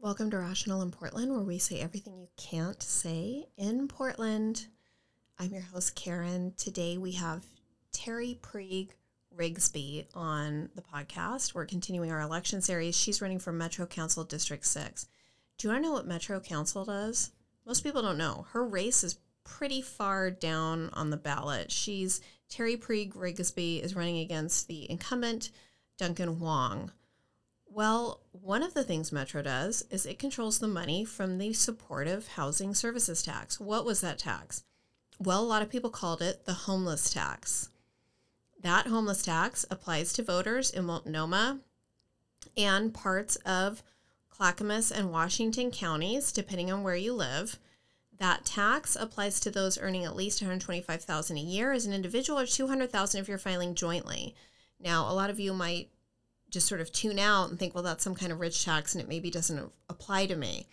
Welcome to Rational in Portland, where we say everything you can't say in Portland. I'm your host, Karen. Today we have Terri Preeg Rigsby on the podcast. We're continuing our election series. She's running for Metro Council District 6. Do you want to know what Metro Council does? Most people don't know. Her race is pretty far down on the ballot. Terri Preeg Rigsby is running against the incumbent, Duncan Hwang. Well, one of the things Metro does is it controls the money from the supportive housing services tax. What was that tax? Well, a lot of people called it the homeless tax. That homeless tax applies to voters in Multnomah and parts of Clackamas and Washington counties, depending on where you live. That tax applies to those earning at least $125,000 a year as an individual or $200,000 if you're filing jointly. Now, a lot of you might just sort of tune out and think, well, that's some kind of rich tax and it maybe doesn't apply to me.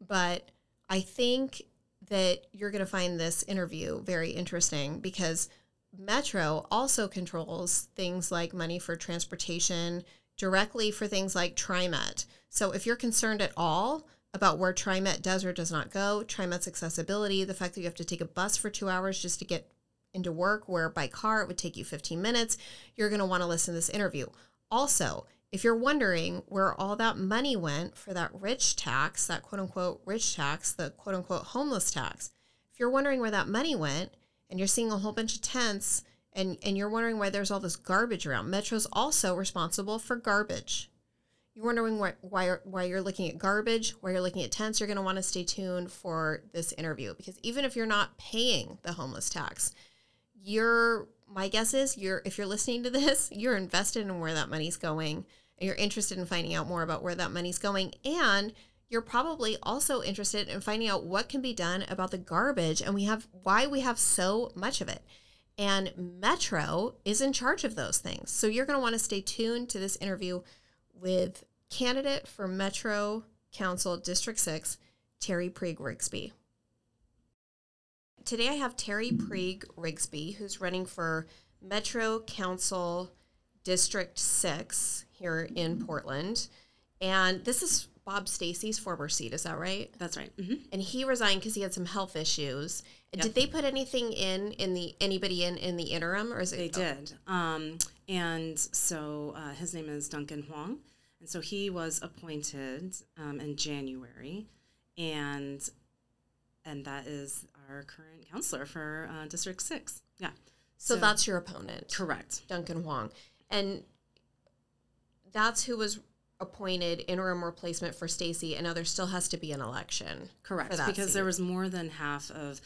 But I think that you're going to find this interview very interesting because Metro also controls things like money for transportation directly for things like TriMet. So if you're concerned at all about where TriMet does or does not go, TriMet's accessibility, the fact that you have to take a bus for 2 hours just to get into work, where by car it would take you 15 minutes, you're going to want to listen to this interview. Also, if you're wondering where all that money went for that rich tax, that quote-unquote rich tax, the quote-unquote homeless tax, if you're wondering where that money went and you're seeing a whole bunch of tents and you're wondering why there's all this garbage around, Metro's also responsible for garbage. You're wondering why you're looking at garbage, why you're looking at tents, you're going to want to stay tuned for this interview. Because even if you're not paying the homeless tax, my guess is if you're listening to this, you're invested in where that money's going and you're interested in finding out more about where that money's going. And you're probably also interested in finding out what can be done about the garbage and why we have so much of it. And Metro is in charge of those things. So you're going to want to stay tuned to this interview with candidate for Metro Council District 6, Terri Preeg Rigsby. Today I have Terri Preeg Rigsby, who's running for Metro Council District 6 here in Portland. And this is Bob Stacey's former seat, is that right? That's right. Mm-hmm. And he resigned because he had some health issues. Yep. Did they put anything anybody in the interim? Or is it? They did. And so his name is Duncan Hwang. And so he was appointed in January. And that is our current counselor for District 6. Yeah. So that's your opponent. Correct. Duncan Hwang. And that's who was appointed interim replacement for Stacey, and now there still has to be an election. Correct. Because there was more than half of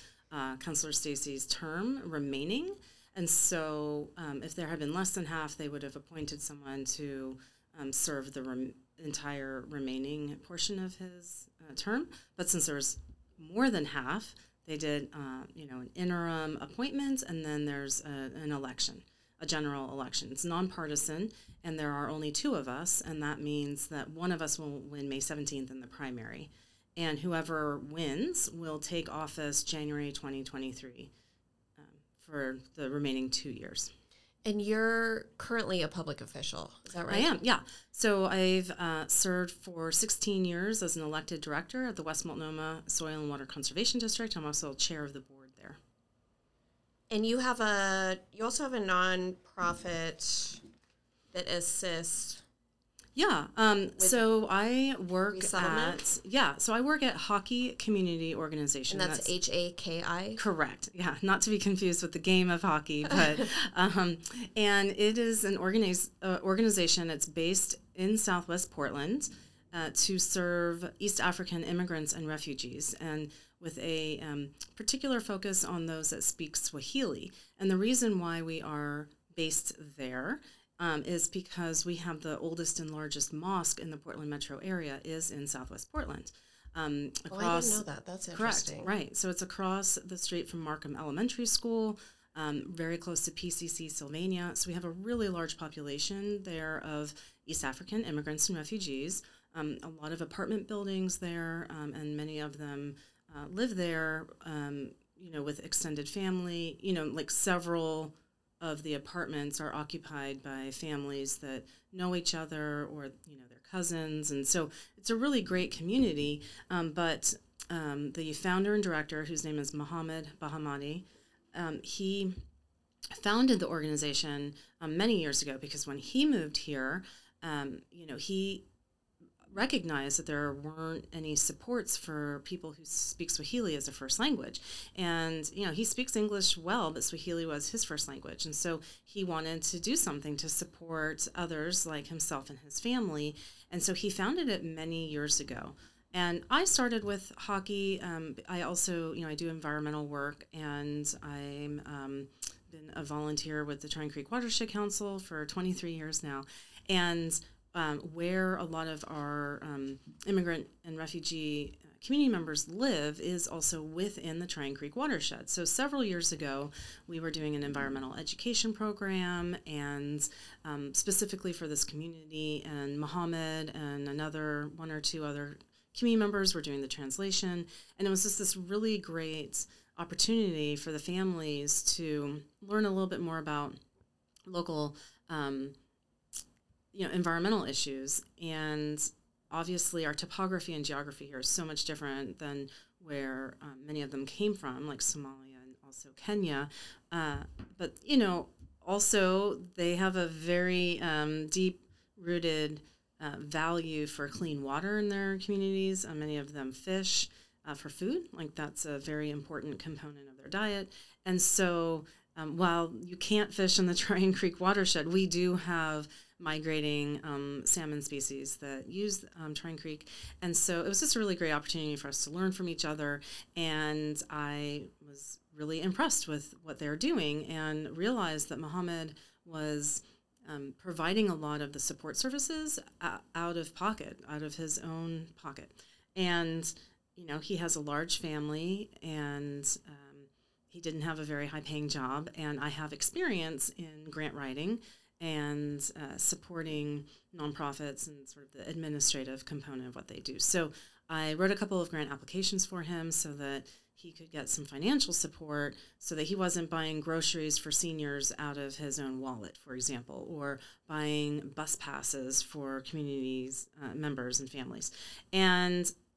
Counselor Stacey's term remaining. And so if there had been less than half, they would have appointed someone to serve the entire remaining portion of his term. But since there was more than half, they did, an interim appointment, and then there's an election, a general election. It's nonpartisan, and there are only two of us, and that means that one of us will win May 17th in the primary, and whoever wins will take office January 2023 for the remaining 2 years. And you're currently a public official, is that right? I am, yeah. So I've served for 16 years as an elected director at the West Multnomah Soil and Water Conservation District. I'm also chair of the board there. And you also have a nonprofit that assists. Yeah. So I work at Haki Community Organization. And that's HAKI? Correct. Yeah. Not to be confused with the game of hockey, but, and it is an organization. It's based in Southwest Portland to serve East African immigrants and refugees, and with a particular focus on those that speak Swahili. And the reason why we are based there is because we have the oldest and largest mosque in the Portland metro area is in Southwest Portland. Across, I didn't know that. That's interesting. Correct, right. So it's across the street from Markham Elementary School, very close to PCC Sylvania. So we have a really large population there of East African immigrants and refugees, a lot of apartment buildings there, and many of them live there, with extended family, like several of the apartments are occupied by families that know each other, or they're cousins. And so it's a really great community. But the founder and director, whose name is Mohamed Bahamani, he founded the organization many years ago because when he moved here, he recognized that there weren't any supports for people who speak Swahili as a first language. And, he speaks English well, but Swahili was his first language. And so he wanted to do something to support others like himself and his family. And so he founded it many years ago. And I started with Haki. I also, I do environmental work, and I'm been a volunteer with the Tryon Creek Watershed Council for 23 years now. And where a lot of our immigrant and refugee community members live is also within the Tryon Creek watershed. So several years ago, we were doing an environmental education program, and specifically for this community, and Mohammed and another one or two other community members were doing the translation. And it was just this really great opportunity for the families to learn a little bit more about local environmental issues. And obviously our topography and geography here is so much different than where many of them came from, like Somalia and also Kenya. But also they have a very deep-rooted value for clean water in their communities. Many of them fish for food. Like, that's a very important component of their diet. And so while you can't fish in the Tryon Creek watershed, we do have migrating salmon species that use Tryon Creek. And so it was just a really great opportunity for us to learn from each other. And I was really impressed with what they're doing and realized that Mohammed was providing a lot of the support services out of his own pocket. And, he has a large family, and he didn't have a very high-paying job. And I have experience in grant writing and supporting nonprofits and sort of the administrative component of what they do. So I wrote a couple of grant applications for him so that he could get some financial support, so that he wasn't buying groceries for seniors out of his own wallet, for example, or buying bus passes for communities, members and families.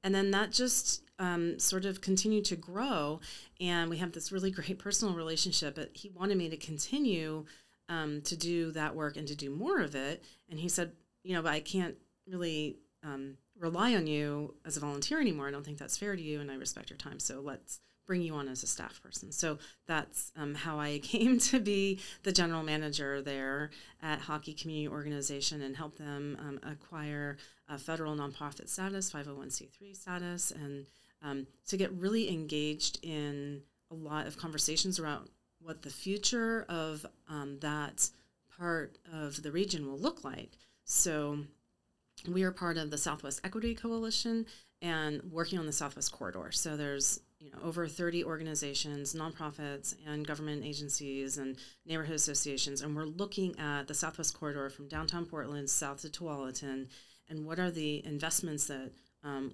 And then that just sort of continued to grow, and we have this really great personal relationship, but he wanted me to continue to do that work and to do more of it. And he said, but I can't really rely on you as a volunteer anymore. I don't think that's fair to you, and I respect your time. So let's bring you on as a staff person. So that's how I came to be the general manager there at Haki Community Organization and help them acquire a federal nonprofit status, 501c3 status, and to get really engaged in a lot of conversations around what the future of that part of the region will look like. So we are part of the Southwest Equity Coalition and working on the Southwest Corridor. So there's over 30 organizations, nonprofits, and government agencies and neighborhood associations, and we're looking at the Southwest Corridor from downtown Portland south to Tualatin, and what are the investments that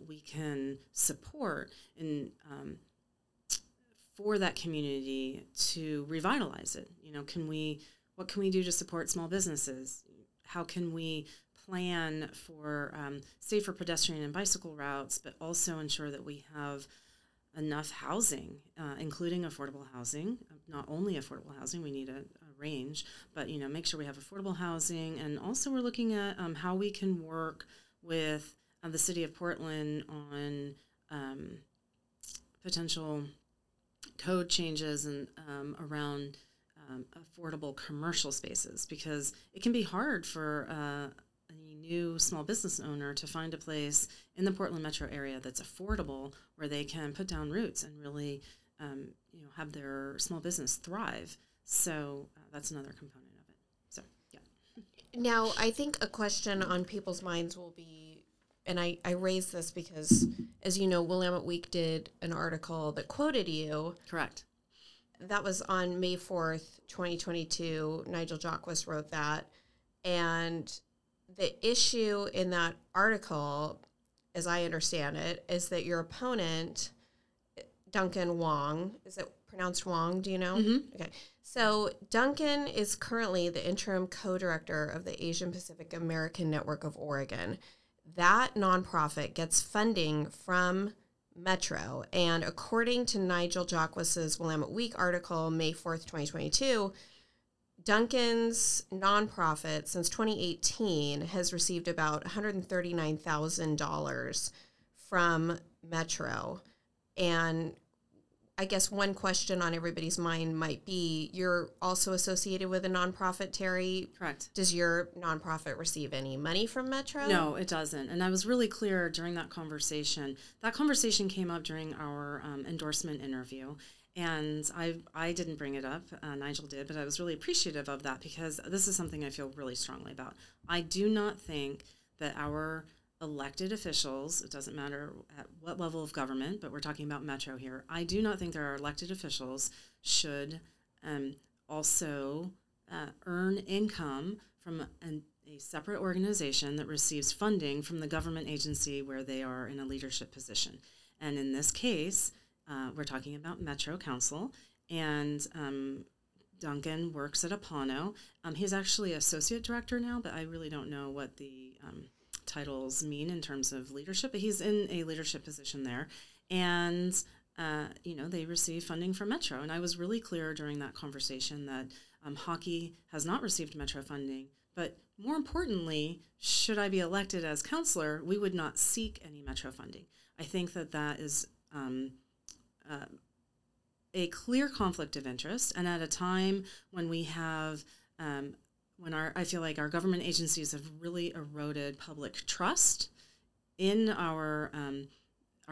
we can support in for that community to revitalize it. What can we do to support small businesses? How can we plan for safer pedestrian and bicycle routes, but also ensure that we have enough housing, including affordable housing? Not only affordable housing, we need a range, but make sure we have affordable housing. And also we're looking at how we can work with the city of Portland on potential code changes and around affordable commercial spaces, because it can be hard for a new small business owner to find a place in the Portland metro area that's affordable, where they can put down roots and really have their small business thrive. So that's another component of it. So, yeah. Now, I think a question on people's minds will be, and I raise this because, as you know, Willamette Week did an article that quoted you. Correct. That was on May 4th, 2022. Nigel Jaquiss wrote that. And the issue in that article, as I understand it, is that your opponent, Duncan Hwang, is it pronounced Hwang? Do you know? Mm-hmm. Okay. So Duncan is currently the interim co-director of the Asian Pacific American Network of Oregon. that nonprofit gets funding from Metro. And according to Nigel Jaquiss's Willamette Week article, May 4th, 2022, Duncan's nonprofit since 2018 has received about $139,000 from Metro. And I guess one question on everybody's mind might be, you're also associated with a nonprofit, Terry. Correct. Does your nonprofit receive any money from Metro? No, it doesn't. And I was really clear during that conversation. That conversation came up during our endorsement interview. And I didn't bring it up, Nigel did, but I was really appreciative of that because this is something I feel really strongly about. I do not think that our elected officials, it doesn't matter at what level of government, but we're talking about Metro here, I do not think that our elected officials should also earn income from a separate organization that receives funding from the government agency where they are in a leadership position. And in this case, we're talking about Metro Council, and Duncan works at Apano. He's actually associate director now, but I really don't know what the titles mean in terms of leadership, but he's in a leadership position there. And, you know, they receive funding from Metro. And I was really clear during that conversation that Haki has not received Metro funding, but more importantly, should I be elected as counselor, we would not seek any Metro funding. I think that that is a clear conflict of interest, and at a time when we have, I feel like our government agencies have really eroded public trust in our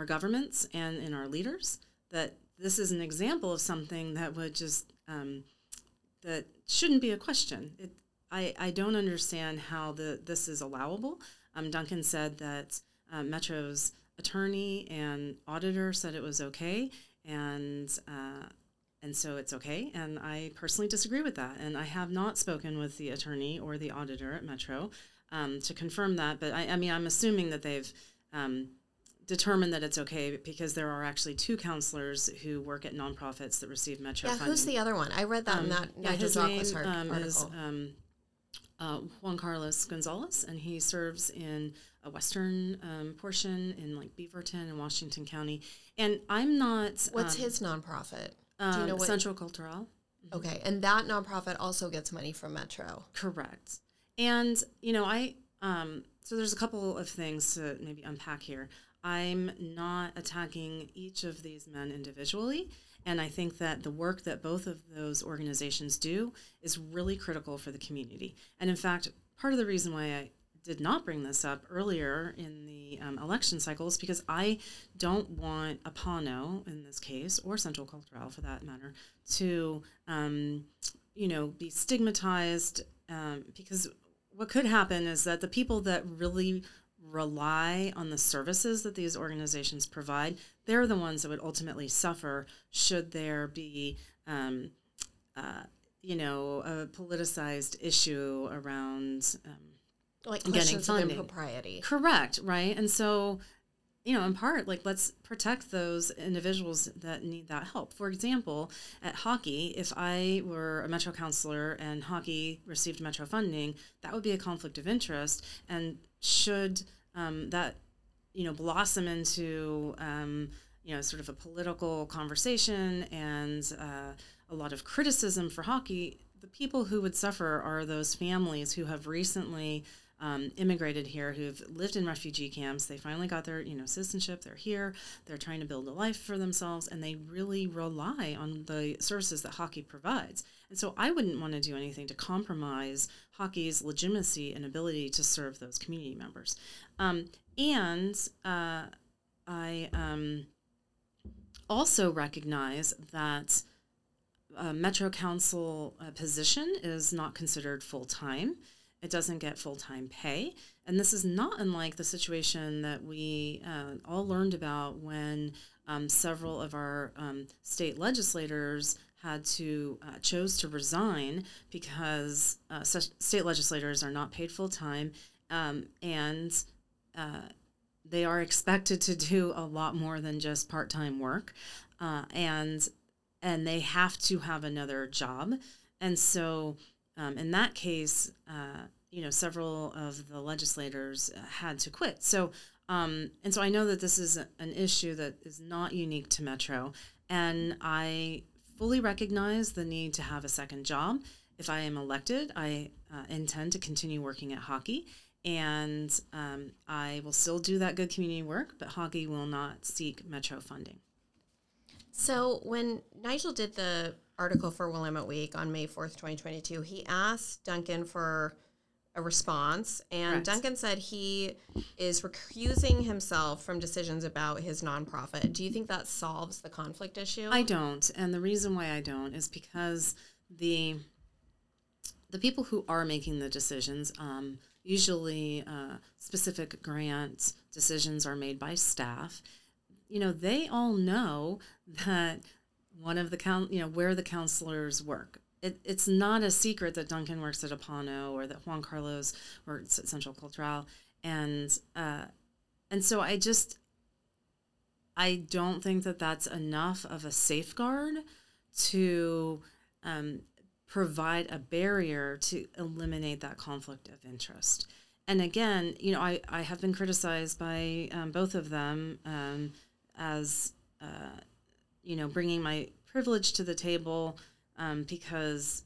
governments and in our leaders, that this is an example of something that would just that shouldn't be a question. I don't understand how this is allowable. Duncan said that Metro's attorney and auditor said it was okay, and so it's okay, and I personally disagree with that, and I have not spoken with the attorney or the auditor at Metro to confirm that, but I mean, I'm assuming that they've determined that it's okay, because there are actually two counselors who work at nonprofits that receive Metro funding. Who's the other one? I read that in that Nigel Jaquiss article. His name is Juan Carlos Gonzalez, and he serves in a western portion in like Beaverton and Washington County. And I'm not... What's his nonprofit? Do you know what? Central Cultural. Mm-hmm. Okay, and that nonprofit also gets money from Metro. Correct. And, you know, so there's a couple of things to maybe unpack here. I'm not attacking each of these men individually, and I think that the work that both of those organizations do is really critical for the community. And in fact, part of the reason why I did not bring this up earlier in the election cycles, because I don't want Apano, in this case, or Central Cultural for that matter, to you know, be stigmatized, because what could happen is that the people that really rely on the services that these organizations provide, they're the ones that would ultimately suffer should there be you know, a politicized issue around like questions of impropriety. Correct, right? And so, you know, in part, like, let's protect those individuals that need that help. For example, at Haki, if I were a Metro counselor and Haki received Metro funding, that would be a conflict of interest. And should that, you know, blossom into, you know, sort of a political conversation and a lot of criticism for Haki, the people who would suffer are those families who have recently immigrated here, who've lived in refugee camps. They finally got their, you know, citizenship. They're here. They're trying to build a life for themselves, and they really rely on the services that Haki provides. And so I wouldn't want to do anything to compromise Haki's legitimacy and ability to serve those community members. I also recognize that Metro Council position is not considered full-time. It doesn't get full-time pay. And this is not unlike the situation that we all learned about when several of our state legislators had to chose to resign because state legislators are not paid full-time, and they are expected to do a lot more than just part-time work, and they have to have another job. And so in that case, several of the legislators had to quit. So, and so I know that this is an issue that is not unique to Metro, and I fully recognize the need to have a second job. If I am elected, I intend to continue working at Haki, and I will still do that good community work, but Haki will not seek Metro funding. So when Nigel did the article for Willamette Week on May 4th, 2022, he asked Duncan for a response, and right. Duncan said he is recusing himself from decisions about his nonprofit. Do you think that solves the conflict issue? I don't, and the reason why I don't is because the people who are making the decisions, usually specific grant decisions are made by staff. They all know that one of the where the counselors work. It's not a secret that Duncan works at Apano or that Juan Carlos works at Central Cultural, and so I don't think that that's enough of a safeguard to provide a barrier to eliminate that conflict of interest. And again, I have been criticized by both of them as, bringing my privilege to the table because,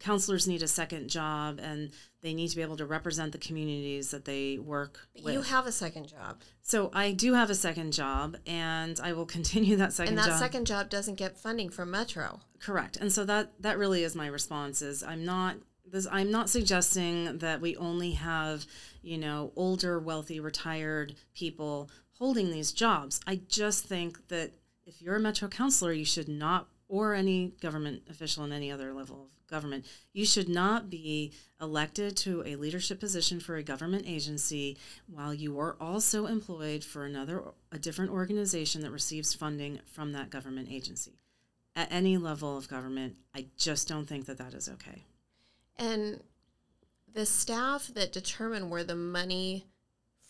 counselors need a second job and they need to be able to represent the communities that they work with. You have a second job. So I do have a second job, and I will continue that second job. And that second job doesn't get funding from Metro. Correct. And so that really is my response is I'm not suggesting that we only have, older, wealthy, retired people holding these jobs. I just think that if you're a Metro counselor, you should not, or any government official in any other level of government, you should not be elected to a leadership position for a government agency while you are also employed for a different organization that receives funding from that government agency. At any level of government, I just don't think that that is okay. And the staff that determine where the money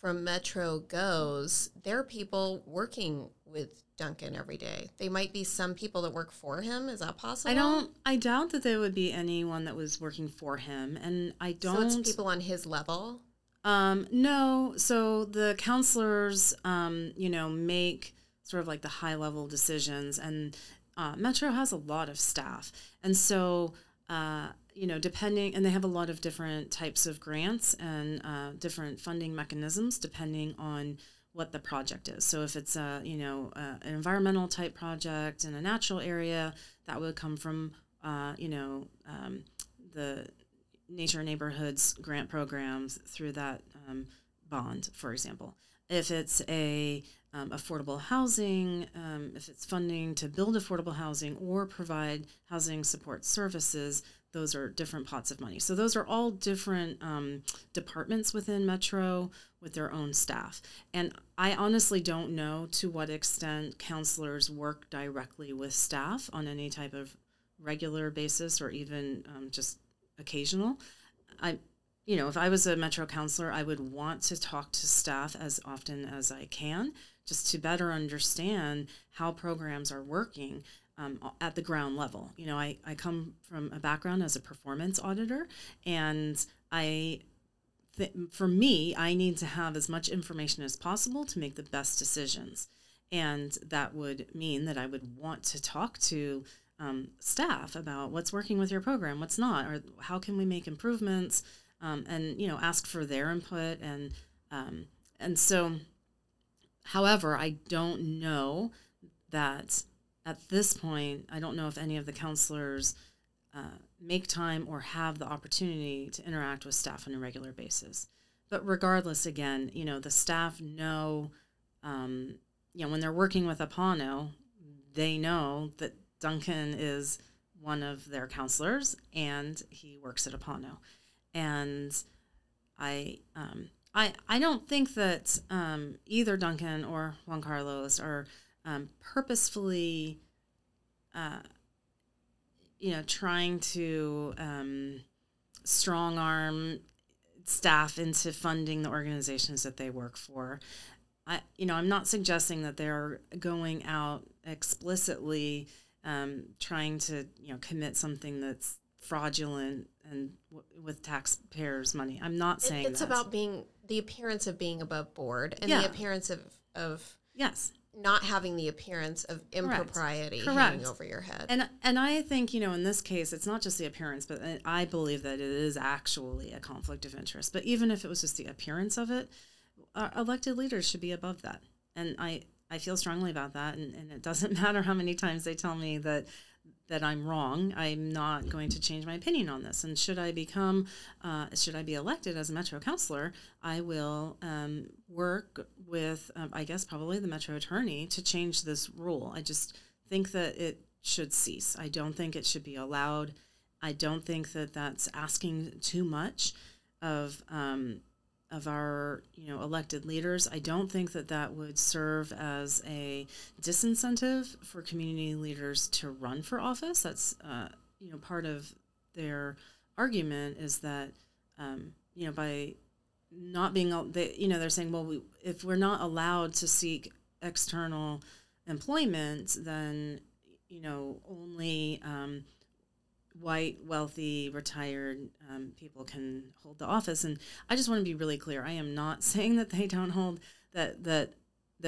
from Metro goes, they're people working with Duncan every day. They might be some people that work for him. Is that possible? I doubt that there would be anyone that was working for him. And I don't. So it's people on his level? No. So the counselors, make sort of like the high level decisions. And Metro has a lot of staff. And so, depending, and they have a lot of different types of grants and different funding mechanisms depending on what the project is. So if it's an environmental type project in a natural area, that would come from, the Nature Neighborhoods grant programs through that bond, for example. If it's affordable housing, if it's funding to build affordable housing or provide housing support services, those are different pots of money. So those are all different departments within Metro with their own staff. And I honestly don't know to what extent counselors work directly with staff on any type of regular basis or even just occasional. If I was a Metro counselor, I would want to talk to staff as often as I can just to better understand how programs are working at the ground level. I come from a background as a performance auditor, and for me, I need to have as much information as possible to make the best decisions. And that would mean that I would want to talk to staff about what's working with your program, what's not, or how can we make improvements. And ask for their input. And so, however, I don't know that at this point, I don't know if any of the counselors make time or have the opportunity to interact with staff on a regular basis. But regardless, again, the staff know, when they're working with Apano, they know that Duncan is one of their counselors and he works at Apano. And I don't think that either Duncan or Juan Carlos are purposefully, trying to strong arm staff into funding the organizations that they work for. I'm not suggesting that they're going out explicitly trying to commit something that's fraudulent and with taxpayers' money. I'm not saying it's that. About being the appearance of being above board and the appearance of not having the appearance of impropriety hanging over your head. And I think, you know, in this case, it's not just the appearance, but I believe that it is actually a conflict of interest. But even if it was just the appearance of it, our elected leaders should be above that. And I feel strongly about that. And it doesn't matter how many times they tell me that I'm wrong. I'm not going to change my opinion on this. And should I be elected as a Metro Councilor, I will work with, I guess, probably the Metro Attorney to change this rule. I just think that it should cease. I don't think it should be allowed. I don't think that that's asking too much of our, you know, elected leaders. I don't think that that would serve as a disincentive for community leaders to run for office. That's, you know, part of their argument is that, you know, by not being, you know, they're saying, well, if we're not allowed to seek external employment, then, you know, only white, wealthy, retired people can hold the office. And I just want to be really clear. I am not saying that they don't hold, that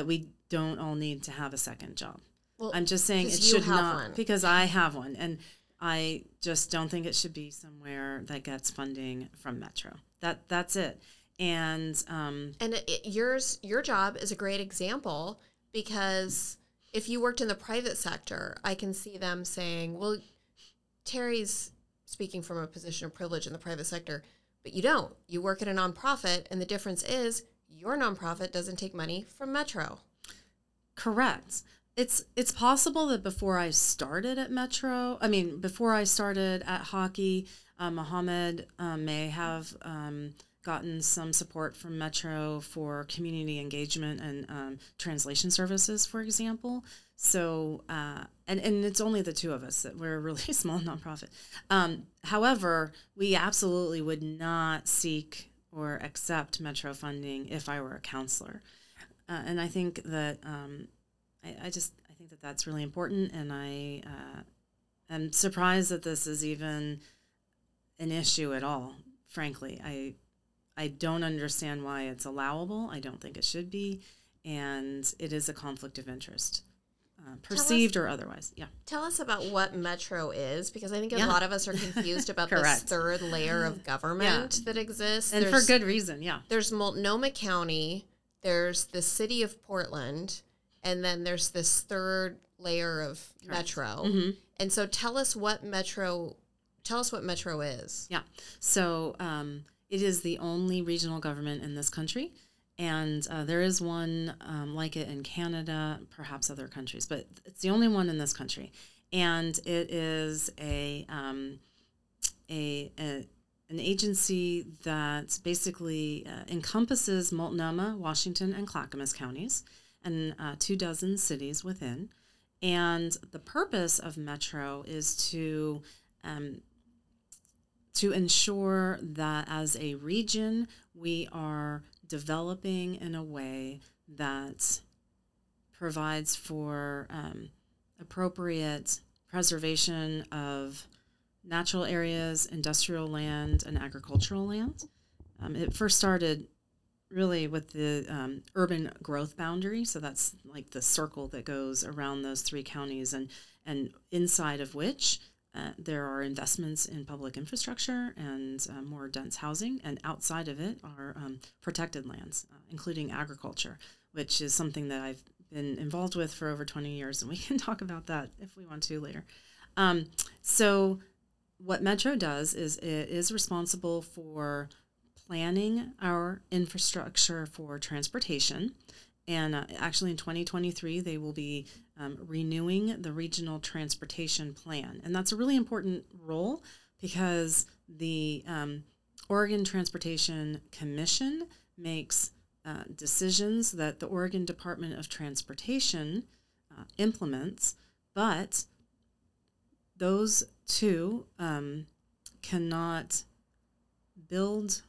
we don't all need to have a second job. Well, I'm just saying it should not, because I have one. And I just don't think it should be somewhere that gets funding from Metro. That's it. And your job is a great example, because if you worked in the private sector, I can see them saying, well, Terry's speaking from a position of privilege in the private sector, but you don't. You work at a nonprofit, and the difference is your nonprofit doesn't take money from Metro. Correct. It's possible that before I started at Haki, Mohamed may have gotten some support from Metro for community engagement and translation services, for example. So, and it's only the two of us, that we're a really small nonprofit. However, we absolutely would not seek or accept Metro funding if I were a counselor. And I think that, I think that that's really important. And I am surprised that this is even an issue at all, frankly. I don't understand why it's allowable. I don't think it should be. And it is a conflict of interest. Perceived or otherwise, yeah. Tell us about what Metro is, because I think a lot of us are confused about this third layer of government that exists. And for good reason, yeah. There's Multnomah County, there's the city of Portland, and then there's this third layer of Metro. Mm-hmm. And so tell us what Metro is. Yeah, so it is the only regional government in this country. And there is one like it in Canada, perhaps other countries, but it's the only one in this country. And it is an agency that basically encompasses Multnomah, Washington, and Clackamas counties, and 24 cities within. And the purpose of Metro is to ensure that as a region we are developing in a way that provides for appropriate preservation of natural areas, industrial land, and agricultural land. It first started really with the urban growth boundary, so that's like the circle that goes around those three counties, and inside of which there are investments in public infrastructure and more dense housing, and outside of it are protected lands, including agriculture, which is something that I've been involved with for over 20 years, and we can talk about that if we want to later. So what Metro does is it is responsible for planning our infrastructure for transportation, and actually in 2023 they will be renewing the regional transportation plan. And that's a really important role, because the Oregon Transportation Commission makes decisions that the Oregon Department of Transportation implements, but those two cannot build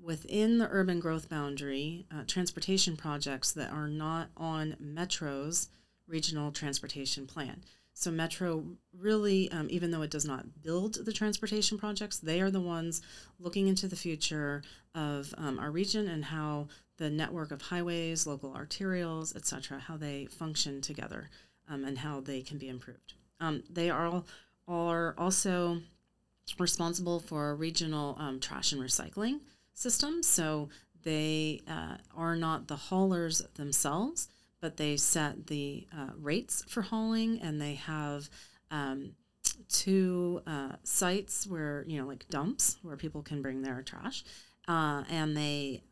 within the urban growth boundary transportation projects that are not on Metro's regional transportation plan. So Metro really, even though it does not build the transportation projects, they are the ones looking into the future of our region and how the network of highways, local arterials, et cetera, how they function together and how they can be improved. They are also responsible for regional trash and recycling systems. So they are not the haulers themselves, but they set the rates for hauling, and they have two sites where, you know, like dumps where people can bring their trash, and they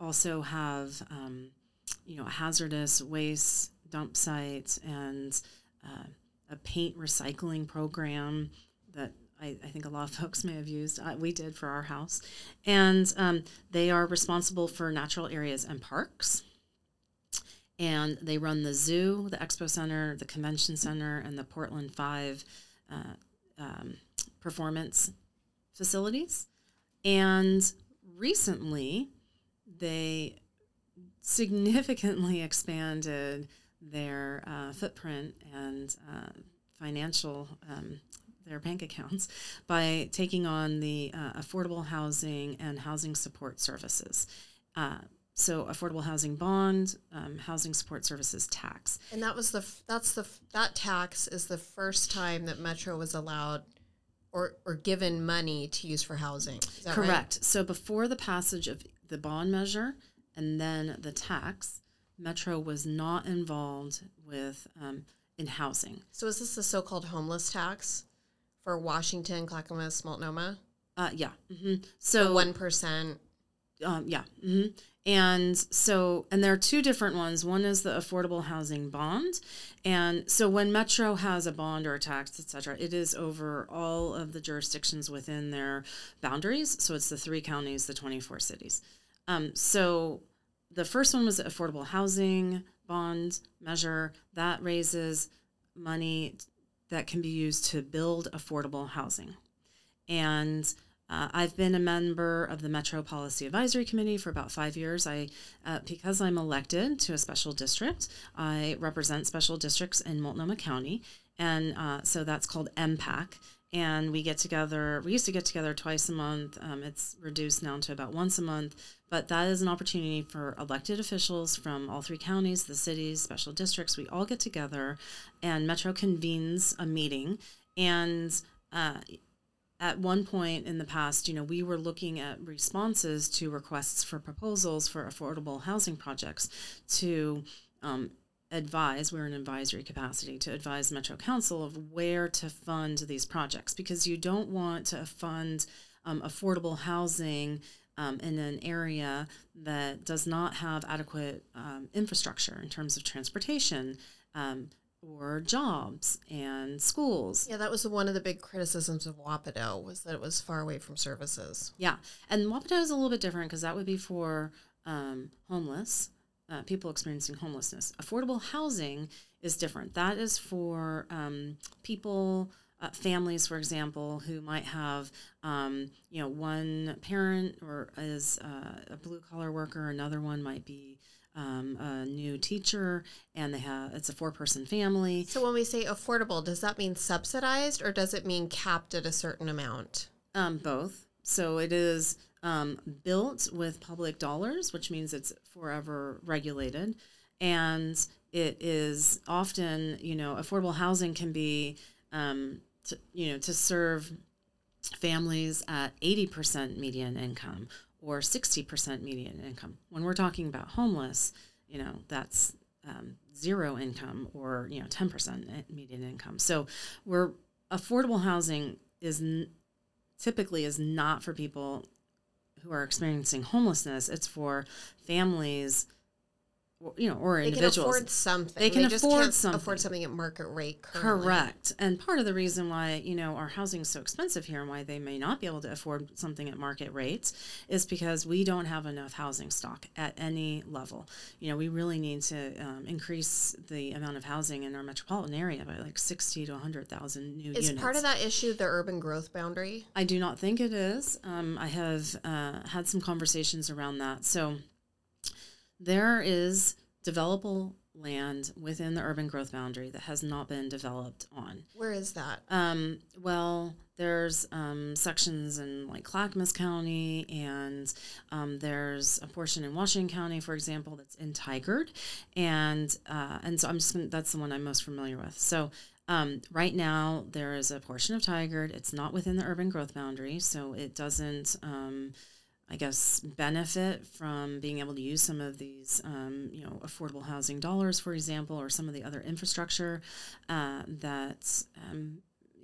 also have, you know, hazardous waste dump sites and a paint recycling program that I think a lot of folks may have used. We did for our house. And they are responsible for natural areas and parks. And they run the zoo, the expo center, the convention center, and the Portland 5 performance facilities. And recently, they significantly expanded their footprint and financial their bank accounts by taking on the affordable housing and housing support services. So affordable housing bond, housing support services tax. And that was that tax is the first time that Metro was allowed or given money to use for housing. Is that correct? Right? So before the passage of the bond measure and then the tax, Metro was not involved with in housing. So is this the so-called homeless tax for Washington, Clackamas, Multnomah? Yeah. Mm-hmm. So 1%. Yeah. Mm-hmm. And so, and there are two different ones. One is the affordable housing bond. And so when Metro has a bond or a tax, et cetera, it is over all of the jurisdictions within their boundaries. So it's the 3 counties, the 24 cities. So the first one was the affordable housing bond measure. That raises money that can be used to build affordable housing. And I've been a member of the Metro Policy Advisory Committee for about 5 years. Because I'm elected to a special district, I represent special districts in Multnomah County, and so that's called MPAC. And we get together, we used to get together twice a month. It's reduced now to about once a month, but that is an opportunity for elected officials from all 3 counties, the cities, special districts. We all get together, and Metro convenes a meeting. And at one point in the past, you know, we were looking at responses to requests for proposals for affordable housing projects to advise, we're in advisory capacity, to advise Metro Council of where to fund these projects, because you don't want to fund affordable housing in an area that does not have adequate infrastructure in terms of transportation, or jobs and schools. Yeah, that was one of the big criticisms of Wapato, was that it was far away from services. Yeah, and Wapato is a little bit different because that would be for homeless, people experiencing homelessness. Affordable housing is different. That is for people, families, for example, who might have, you know, one parent or is a blue-collar worker, another one might be a new teacher, and they have, it's a 4-person family. So when we say affordable, does that mean subsidized, or does it mean capped at a certain amount? Both. So it is built with public dollars, which means it's forever regulated, and it is often, you know, affordable housing can be, to serve families at 80% median income, or 60% median income. When we're talking about homeless, you know, that's zero income, or, you know, 10% median income. So we're, affordable housing is typically is not for people who are experiencing homelessness. It's for families, you know, or individuals. They can afford something. Afford something at market rate currently. Correct. And part of the reason why, you know, our housing is so expensive here and why they may not be able to afford something at market rates is because we don't have enough housing stock at any level. You know, we really need to increase the amount of housing in our metropolitan area by like 60 to 100,000 new units. Is part of that issue the urban growth boundary? I do not think it is. I have had some conversations around that. So there is developable land within the urban growth boundary that has not been developed on. Where is that? Well, there's sections in like Clackamas County, and there's a portion in Washington County, for example, that's entigered, and so that's the one I'm most familiar with. So. Right now, there is a portion of tigered. It's not within the urban growth boundary, so it doesn't, benefit from being able to use some of these, affordable housing dollars, for example, or some of the other infrastructure that,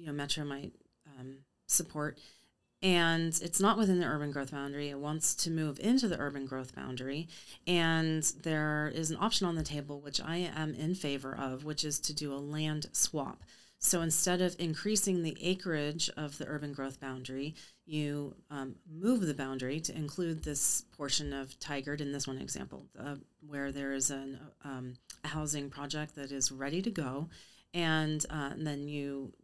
Metro might support. And it's not within the urban growth boundary. It wants to move into the urban growth boundary. And there is an option on the table, which I am in favor of, which is to do a land swap. So instead of increasing the acreage of the urban growth boundary, you move the boundary to include this portion of tigered in this one example, where there is a housing project that is ready to go. And then you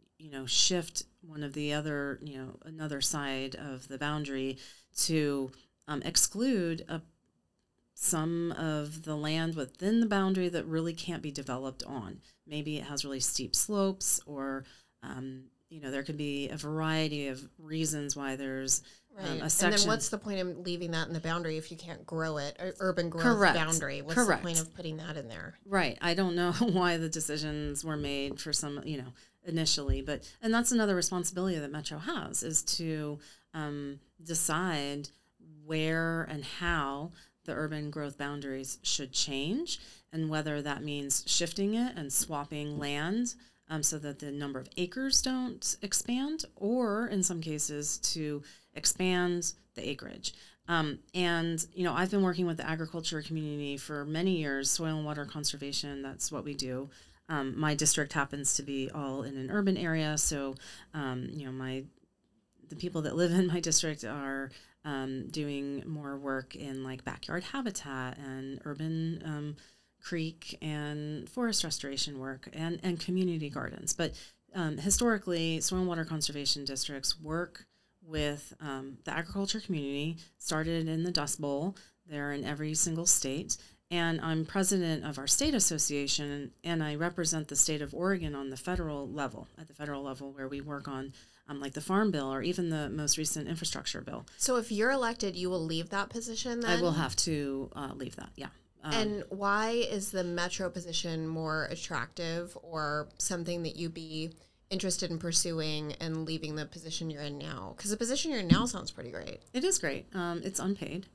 shift one of the other, another side of the boundary to exclude some of the land within the boundary that really can't be developed on. Maybe it has really steep slopes, or, there could be a variety of reasons why there's a section. And then what's the point of leaving that in the boundary if you can't grow it, or urban growth Correct. Boundary? What's Correct. The point of putting that in there? Right. I don't know why the decisions were made for some, initially, and that's another responsibility that Metro has, is to decide where and how the urban growth boundaries should change, and whether that means shifting it and swapping land so that the number of acres don't expand, or in some cases to expand the acreage. I've been working with the agriculture community for many years, soil and water conservation, that's what we do. My district happens to be all in an urban area, so the people that live in my district are doing more work in like backyard habitat and urban creek and forest restoration work and community gardens. But historically, soil and water conservation districts work with the agriculture community. Started in the Dust Bowl, they're in every single state. And I'm president of our state association, and I represent the state of Oregon on the federal level, where we work on the Farm Bill, or even the most recent infrastructure bill. So if you're elected, you will leave that position then? I will have to leave that, yeah. And why is the Metro position more attractive, or something that you'd be interested in pursuing, and leaving the position you're in now? Because the position you're in now sounds pretty great. It is great. It's unpaid.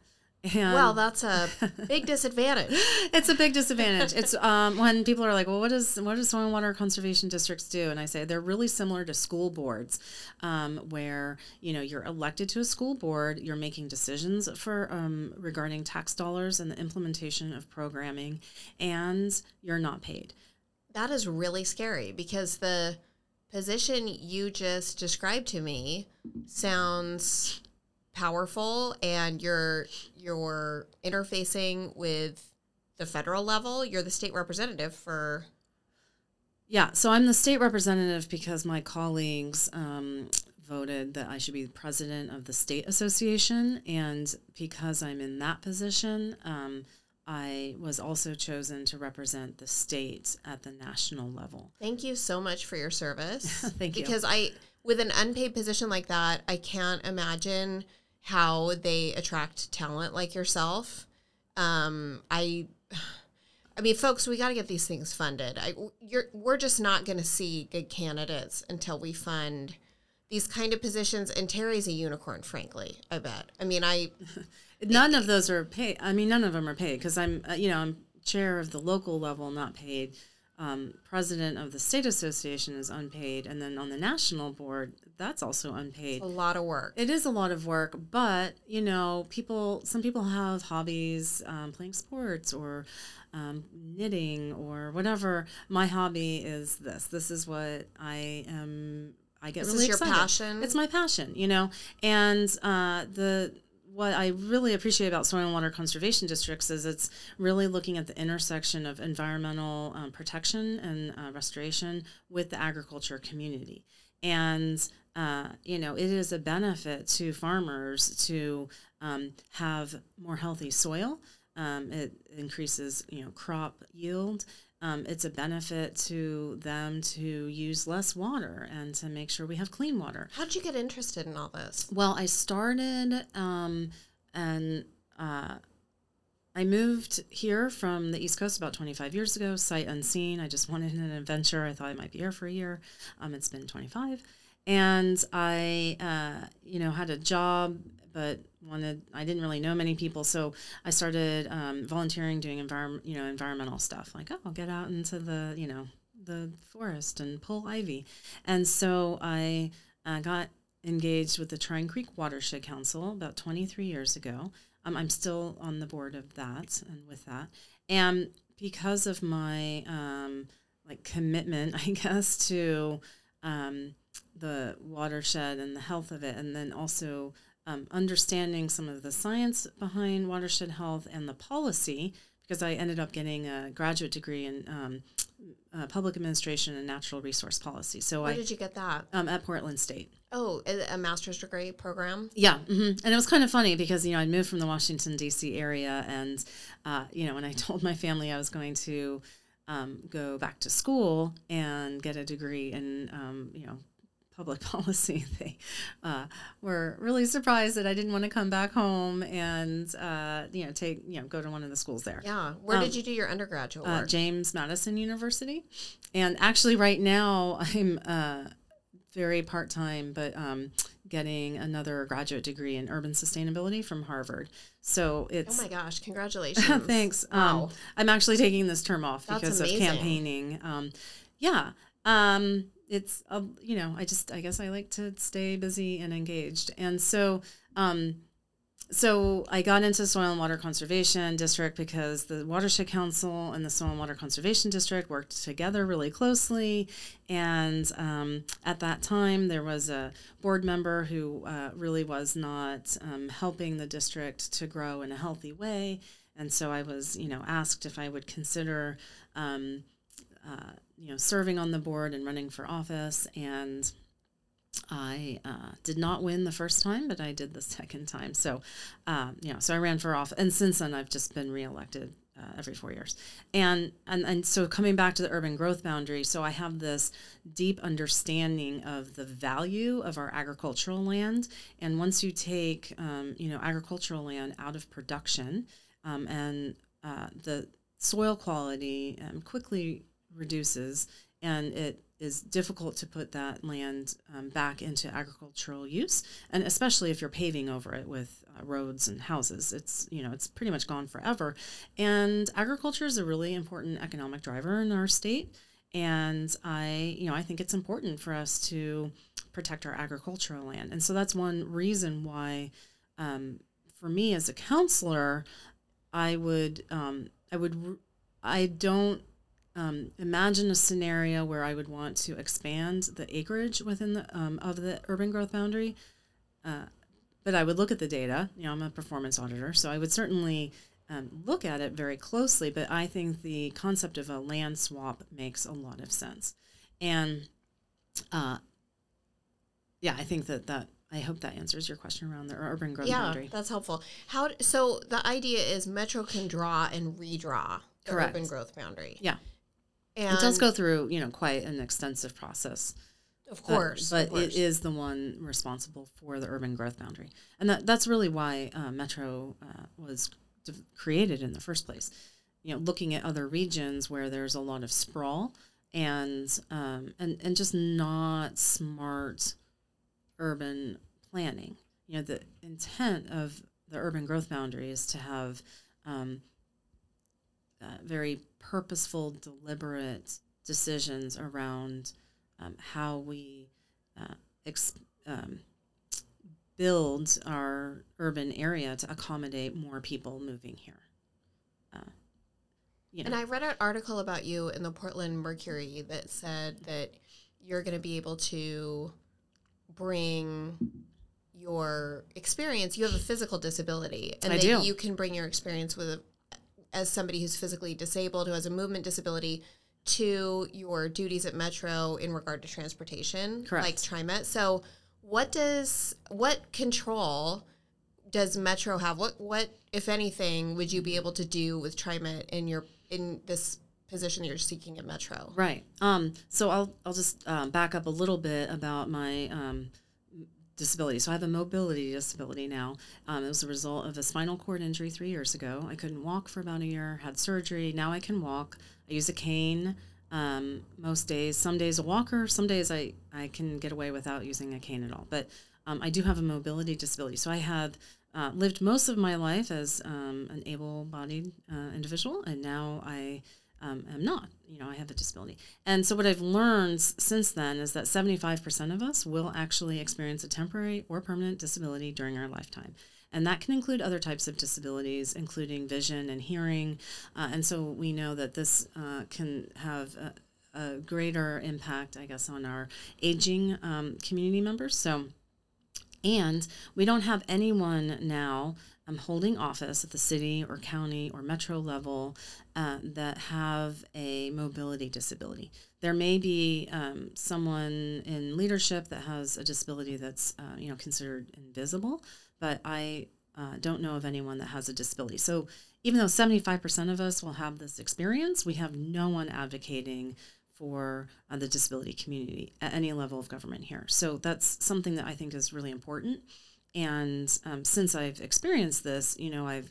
And well, that's a big disadvantage. It's a big disadvantage. It's when people are like, well, what does soil and water conservation districts do? And I say they're really similar to school boards, where, you're elected to a school board, you're making decisions for regarding tax dollars and the implementation of programming, and you're not paid. That is really scary, because the position you just described to me sounds powerful, and you're interfacing with the federal level. You're the state representative for... Yeah, so I'm the state representative because my colleagues voted that I should be president of the state association, and because I'm in that position, I was also chosen to represent the state at the national level. Thank you so much for your service. Thank you. Because with an unpaid position like that, I can't imagine how they attract talent like yourself. Folks, we got to get these things funded. We're just not going to see good candidates until we fund these kind of positions. And Terry's a unicorn, frankly, I bet. None of them are paid, because I'm chair of the local level, not paid. President of the state association is unpaid, and then on the national board, that's also unpaid. It's a lot of work. It is a lot of work, but some people have hobbies, playing sports or knitting or whatever. My hobby is this. This is what I am. I get really excited. This is your passion. It's my passion, and what I really appreciate about soil and water conservation districts is it's really looking at the intersection of environmental protection and restoration with the agriculture community. And, it is a benefit to farmers to have more healthy soil, It increases, crop yield. It's a benefit to them to use less water and to make sure we have clean water. How did you get interested in all this? Well, I started I moved here from the East Coast about 25 years ago, sight unseen. I just wanted an adventure. I thought I might be here for a year. It's been 25. And I, had a job, but I didn't really know many people, so I started volunteering, doing environmental stuff. Like, I'll get out into the forest and pull ivy. And so I got engaged with the Tryon Creek Watershed Council about 23 years ago. I'm still on the board of that and with that. And because of my commitment, I guess, to the watershed and the health of it, and then also understanding some of the science behind watershed health and the policy, because I ended up getting a graduate degree in public administration and natural resource policy. So where did you get that? At Portland State. Oh, a master's degree program? Yeah. Mm-hmm. And it was kind of funny because, I moved from the Washington, D.C. area, and, when I told my family I was going to go back to school and get a degree in, public policy, they were really surprised that I didn't want to come back home and go to one of the schools there. Yeah, where did you do your undergraduate work? James Madison University, and actually right now I'm very part time, but getting another graduate degree in urban sustainability from Harvard. So it's oh my gosh, congratulations! Thanks. Wow. I'm actually taking this term off because of campaigning. It's, I guess I like to stay busy and engaged. And so I got into Soil and Water Conservation District because the Watershed Council and the Soil and Water Conservation District worked together really closely. And at that time, there was a board member who really was not helping the district to grow in a healthy way. And so I was, asked if I would consider serving on the board and running for office, and I did not win the first time, but I did the second time. So, so I ran for office, and since then I've just been reelected every 4 years. And so coming back to the urban growth boundary, so I have this deep understanding of the value of our agricultural land, and once you take agricultural land out of production, and the soil quality quickly reduces, and it is difficult to put that land back into agricultural use, and especially if you're paving over it with roads and houses, it's pretty much gone forever. And agriculture is a really important economic driver in our state, and I think it's important for us to protect our agricultural land. And so that's one reason why, for me as a counselor, I don't imagine a scenario where I would want to expand the acreage within the of the urban growth boundary, but I would look at the data. I'm a performance auditor, so I would certainly look at it very closely. But I think the concept of a land swap makes a lot of sense, and I think that I hope that answers your question around the urban growth boundary. Yeah, that's helpful. So the idea is Metro can draw and redraw the urban growth boundary. Yeah. And it does go through, quite an extensive process. Of course. But it is the one responsible for the urban growth boundary. And that's really why Metro was created in the first place. Looking at other regions where there's a lot of sprawl and just not smart urban planning. The intent of the urban growth boundary is to have very purposeful, deliberate decisions around how we build our urban area to accommodate more people moving here. And I read an article about you in the Portland Mercury that said that you're going to be able to bring your experience. You have a physical disability, and you can bring your experience as somebody who's physically disabled, who has a movement disability, to your duties at Metro in regard to transportation. Correct. Like TriMet. So what control does Metro have? What if anything would you be able to do with TriMet in this position that you're seeking at Metro? Right. So I'll just back up a little bit about my disability. So I have a mobility disability now. It was a result of a spinal cord injury 3 years ago. I couldn't walk for about a year. Had surgery. Now I can walk. I use a cane. Most days, some days a walker, some days I can get away without using a cane at all. But I do have a mobility disability. So I have lived most of my life as an able-bodied individual, and now I am not. You know, I have a disability. And so what I've learned since then is that 75% of us will actually experience a temporary or permanent disability during our lifetime. And that can include other types of disabilities, including vision and hearing. And so we know that this can have a greater impact, I guess, on our aging community members. So, and we don't have anyone now holding office at the city or county or metro level that have a mobility disability. There may be someone in leadership that has a disability that's considered invisible, but I don't know of anyone that has a disability. So even though 75% of us will have this experience, we have no one advocating for the disability community at any level of government here. So that's something that I think is really important. And since I've experienced this, I've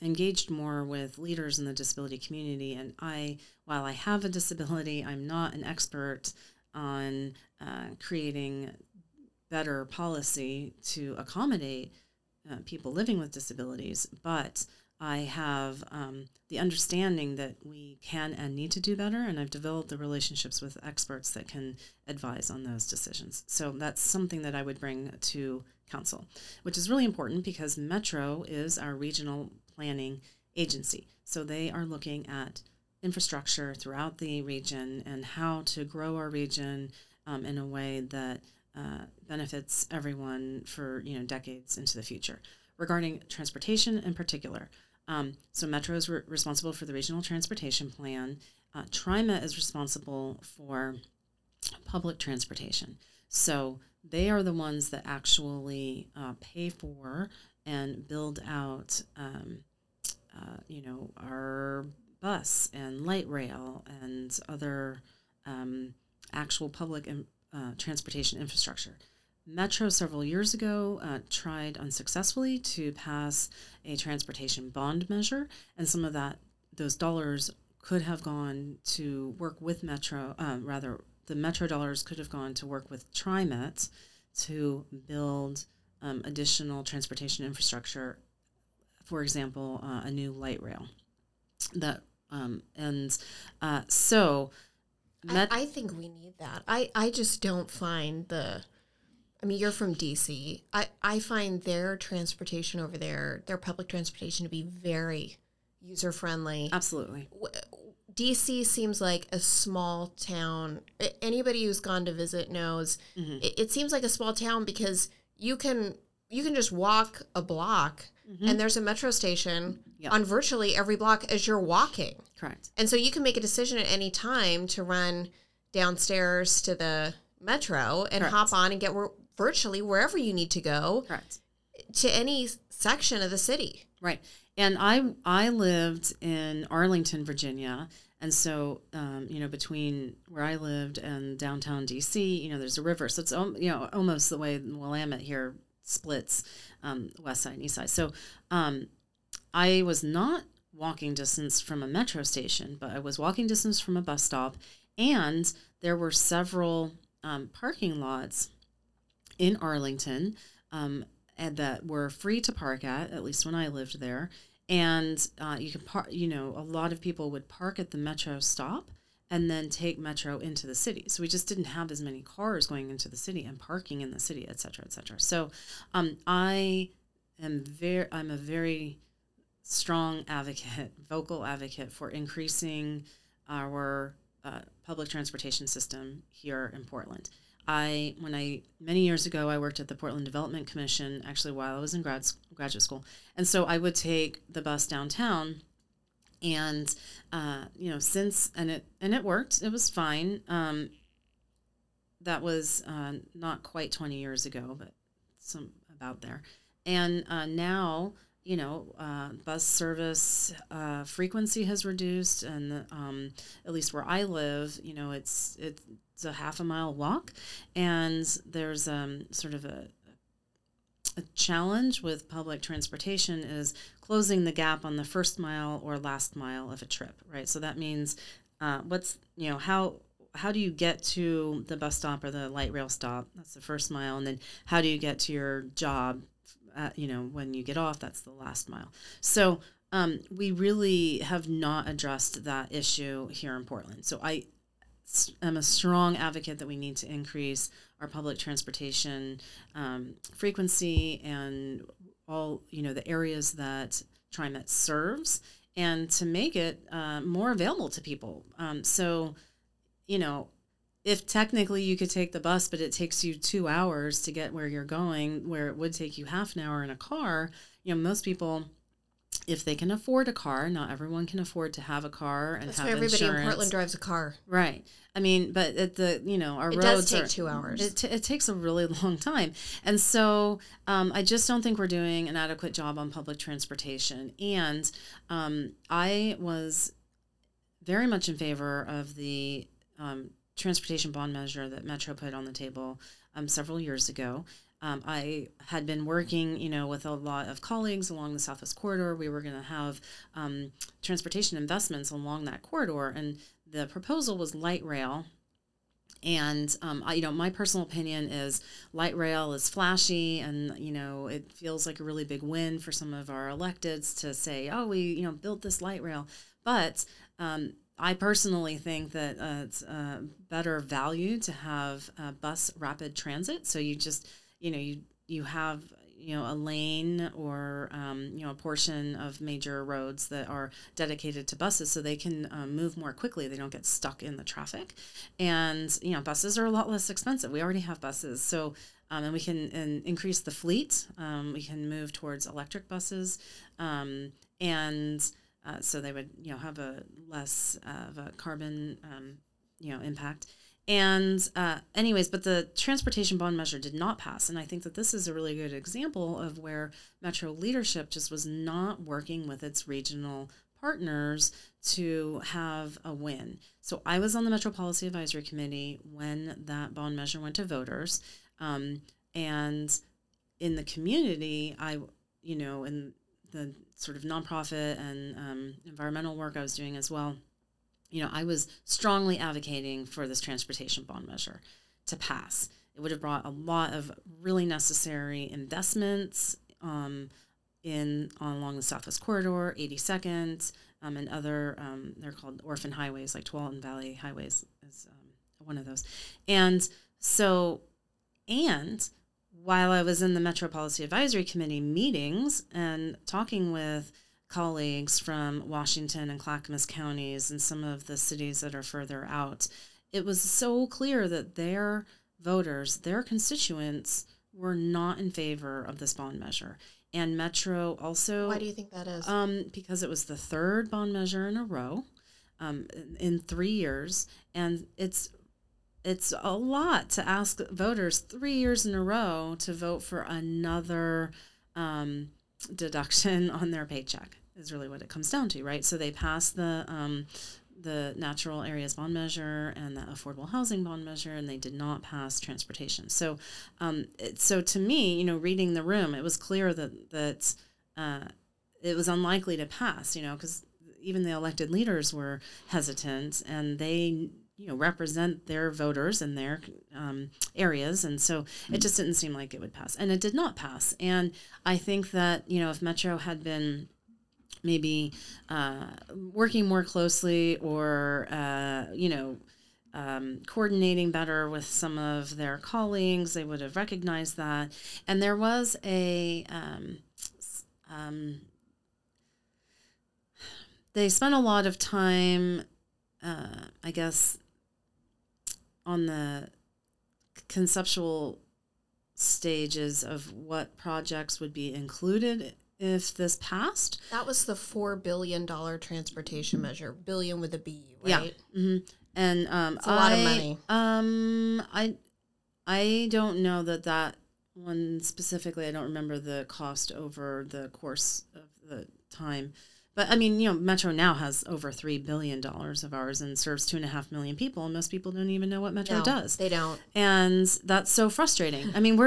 engaged more with leaders in the disability community. And while I have a disability, I'm not an expert on creating better policy to accommodate people living with disabilities, but I have the understanding that we can and need to do better, and I've developed the relationships with experts that can advise on those decisions. So that's something that I would bring to council, which is really important because Metro is our regional planning agency. So they are looking at infrastructure throughout the region and how to grow our region in a way that benefits everyone for decades into the future. Regarding transportation in particular, so Metro is responsible for the regional transportation plan. TriMet is responsible for public transportation. So they are the ones that actually pay for and build out, our bus and light rail and other actual public transportation infrastructure. Metro several years ago tried unsuccessfully to pass a transportation bond measure, and some of those dollars could have gone to work with Metro. Rather, the Metro dollars could have gone to work with TriMet to build additional transportation infrastructure. For example, a new light rail. That so. I think we need that. I just don't find you're from DC. I find their transportation over there, their public transportation, to be very user-friendly. Absolutely. DC seems like a small town. Anybody who's gone to visit knows. Mm-hmm. It seems like a small town because you can just walk a block. Mm-hmm. And there's a metro station on virtually every block as you're walking. Correct. And so you can make a decision at any time to run downstairs to the metro and hop on and get virtually wherever you need to go. Correct. To any section of the city. Right. And I lived in Arlington, Virginia. And so, between where I lived and downtown D.C., there's a river. So it's, almost the way Willamette here splits west side and east side. So I was not walking distance from a metro station, but I was walking distance from a bus stop. And there were several parking lots in Arlington and that were free to park at least when I lived there. And you could park, a lot of people would park at the metro stop and then take Metro into the city. So we just didn't have as many cars going into the city and parking in the city, et cetera, et cetera. So I'm a very strong advocate, vocal advocate for increasing our public transportation system here in Portland. Many years ago, I worked at the Portland Development Commission, actually while I was in graduate school. And so I would take the bus downtown. And, it worked, it was fine. That was not quite 20 years ago, but about there. And now, you know, bus service frequency has reduced, and at least where I live, you know, it's a half a mile walk, and there's sort of a challenge with public transportation is closing the gap on the first mile or last mile of a trip, right? So that means what's, you know, how do you get to the bus stop or the light rail stop? That's the first mile. And then how do you get to your job, you know, when you get off? That's the last mile. So we really have not addressed that issue here in Portland. So I am a strong advocate that we need to increase our public transportation frequency and all, you know, the areas that TriMet serves, and to make it more available to people. So, you know, if technically you could take the bus, but it takes you 2 hours to get where you're going, where it would take you half an hour in a car, you know, most people, if they can afford a car, not everyone can afford to have a car and have insurance. That's why everybody in Portland drives a car. Right. I mean, but at the, you know, our roads does take 2 hours. It takes a really long time. And so I just don't think we're doing an adequate job on public transportation. And I was very much in favor of the transportation bond measure that Metro put on the table several years ago. I had been working, you know, with a lot of colleagues along the Southwest Corridor. We were going to have transportation investments along that corridor, and the proposal was light rail. And, I, you know, my personal opinion is light rail is flashy, and, you know, it feels like a really big win for some of our electeds to say, oh, we, you know, built this light rail. But I personally think that it's better value to have bus rapid transit. So you just, you know, you have, you know, a lane or, you know, a portion of major roads that are dedicated to buses so they can move more quickly. They don't get stuck in the traffic. And, you know, buses are a lot less expensive. We already have buses. So, and we can increase the fleet. We can move towards electric buses. And so they would, you know, have a less of a carbon, you know, impact. And anyways, but the transportation bond measure did not pass. And I think that this is a really good example of where Metro leadership just was not working with its regional partners to have a win. So I was on the Metro Policy Advisory Committee when that bond measure went to voters. And in the community, I, you know, in the sort of nonprofit and environmental work I was doing as well, you know, I was strongly advocating for this transportation bond measure to pass. It would have brought a lot of really necessary investments along the Southwest Corridor, 82nd, and other, they're called orphan highways, like Tualatin Valley Highways is one of those. And so, and while I was in the Metro Policy Advisory Committee meetings and talking with colleagues from Washington and Clackamas counties and some of the cities that are further out, it was so clear that their voters, their constituents, were not in favor of this bond measure. And Metro also... Why do you think that is? Because it was the third bond measure in a row in 3 years. And it's a lot to ask voters 3 years in a row to vote for another deduction on their paycheck. Is really what it comes down to, right? So they passed the natural areas bond measure and the affordable housing bond measure, and they did not pass transportation. So, so to me, you know, reading the room, it was clear that it was unlikely to pass. You know, because even the elected leaders were hesitant, and they, you know, represent their voters in their areas. And so it just didn't seem like it would pass. And it did not pass. And I think that, you know, if Metro had been maybe working more closely or, you know, coordinating better with some of their colleagues, they would have recognized that. And there was a... they spent a lot of time, I guess, on the conceptual stages of what projects would be included if this passed. That was the $4 billion transportation measure, billion with a B, right? Yeah. Mm-hmm. And it's a lot of money. I don't know that one specifically. I don't remember the cost over the course of the time. But, I mean, you know, Metro now has over $3 billion of ours and serves 2.5 million people, and most people don't even know what Metro does. They don't. And that's so frustrating. I mean,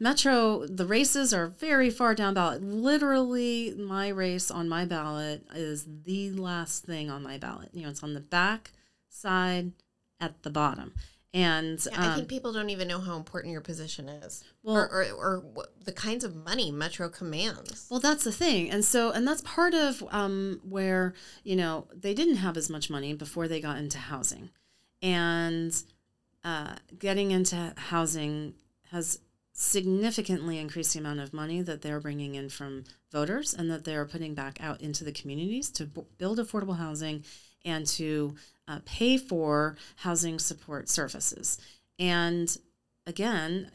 Metro, the races are very far down ballot. Literally, my race on my ballot is the last thing on my ballot. You know, it's on the back side at the bottom. And I think people don't even know how important your position is, well, or the kinds of money Metro commands. Well, that's the thing, and that's part of where they didn't have as much money before they got into housing, and getting into housing has significantly increased the amount of money that they're bringing in from voters and that they're putting back out into the communities to build affordable housing and to pay for housing support services. And again,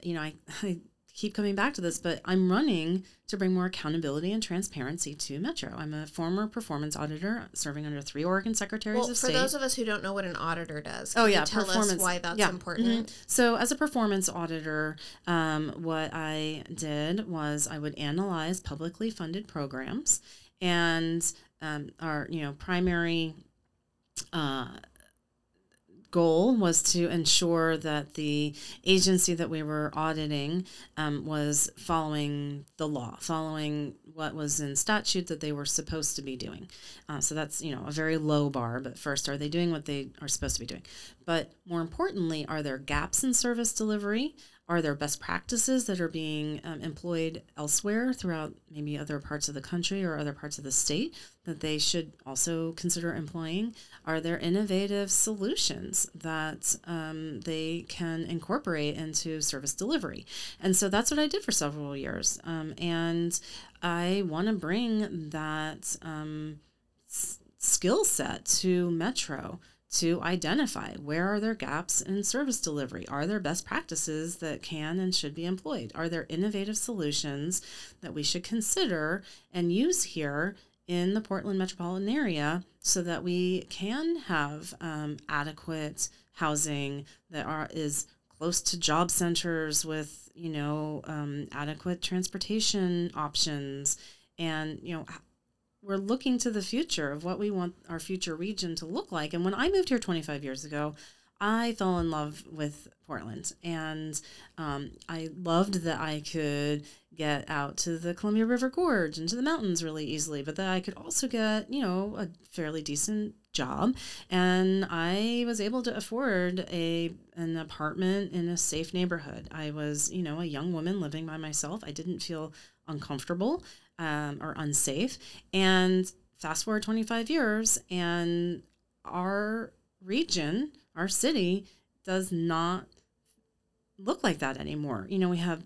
I keep coming back to this, but I'm running to bring more accountability and transparency to Metro. I'm a former performance auditor serving under 3 Oregon Secretaries of State. For those of us who don't know what an auditor does, tell us why that's important? Mm-hmm. So as a performance auditor, what I did was I would analyze publicly funded programs and our primary goal was to ensure that the agency that we were auditing was following the law, following what was in statute that they were supposed to be doing. So that's, a very low bar, but first, are they doing what they are supposed to be doing? But more importantly, are there gaps in service delivery? Are there best practices that are being employed elsewhere throughout maybe other parts of the country or other parts of the state that they should also consider employing? Are there innovative solutions that they can incorporate into service delivery? And so that's what I did for several years. And I want to bring that skill set to Metro to identify where are there gaps in service delivery? Are there best practices that can and should be employed? Are there innovative solutions that we should consider and use here in the Portland metropolitan area so that we can have adequate housing that is close to job centers with, adequate transportation options and, we're looking to the future of what we want our future region to look like. And when I moved here 25 years ago, I fell in love with Portland. And I loved that I could get out to the Columbia River Gorge and to the mountains really easily, but that I could also get, a fairly decent job. And I was able to afford an apartment in a safe neighborhood. I was, a young woman living by myself. I didn't feel uncomfortable. Or unsafe. And fast forward 25 years, and our region, our city, does not look like that anymore. We have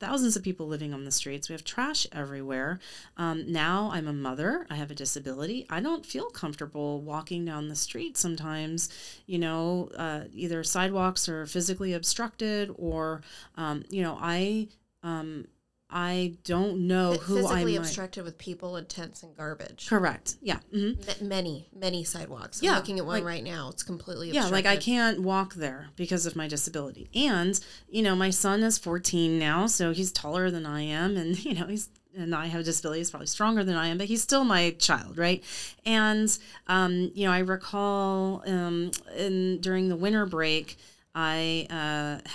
thousands of people living on the streets. We have trash everywhere. Now I'm a mother. I have a disability. I don't feel comfortable walking down the street sometimes, either sidewalks are physically obstructed or, I don't know who I might. Physically obstructed with people and tents and garbage. Correct. Yeah. Mm-hmm. Many sidewalks. Yeah. I'm looking at one right now. It's completely obstructed. I can't walk there because of my disability. And, my son is 14 now, so he's taller than I am. And, and I have a disability. He's probably stronger than I am, but he's still my child, right? And, I recall during the winter break, I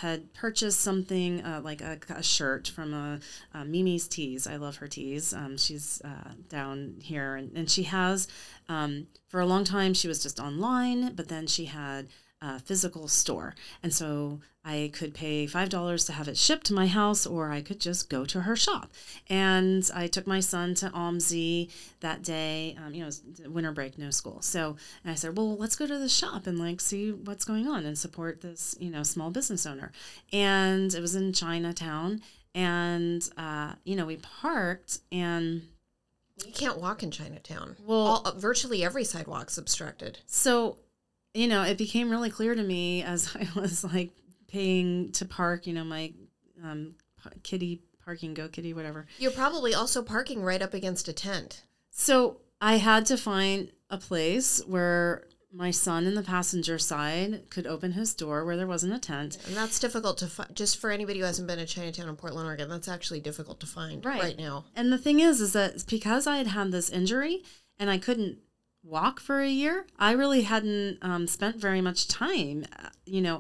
had purchased something like a shirt from a Mimi's Teas. I love her teas. She's down here, and she has, for a long time, she was just online, but then she had a physical store. And so I could pay $5 to have it shipped to my house, or I could just go to her shop. And I took my son to OMSI that day, winter break, no school. So and I said, well, let's go to the shop and see what's going on and support this, small business owner. And it was in Chinatown. And, we parked and... You can't walk in Chinatown. Well, virtually every sidewalk's obstructed. So, it became really clear to me as I was paying to park, my kitty parking, go kitty, whatever. You're probably also parking right up against a tent. So I had to find a place where my son in the passenger side could open his door where there wasn't a tent. And that's difficult to find. Just for anybody who hasn't been to Chinatown in Portland, Oregon, that's actually difficult to find right now. And the thing is that because I had had this injury and I couldn't walk for a year, I really hadn't spent very much time,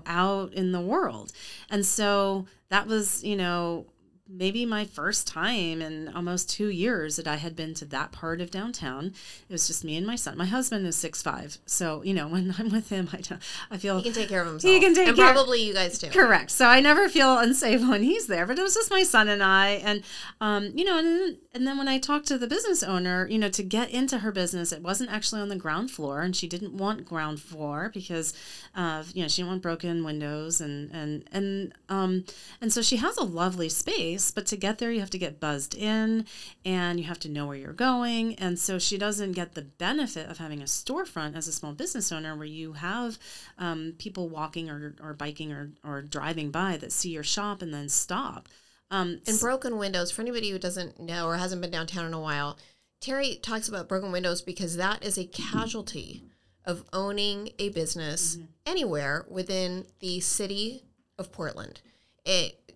out in the world. And so that was, maybe my first time in almost 2 years that I had been to that part of downtown. It was just me and my son. My husband is 6'5", so when I'm with him, I feel he can take care of himself. He can take care. And probably you guys too. Correct. So I never feel unsafe when he's there. But it was just my son and I, and and then when I talked to the business owner, to get into her business, it wasn't actually on the ground floor, and she didn't want ground floor because, she didn't want broken windows, and so she has a lovely space. But to get there, you have to get buzzed in and you have to know where you're going. And so she doesn't get the benefit of having a storefront as a small business owner where you have people walking or biking or driving by that see your shop and then stop. And broken windows, for anybody who doesn't know or hasn't been downtown in a while, Terri talks about broken windows because that is a casualty of owning a business anywhere within the city of Portland.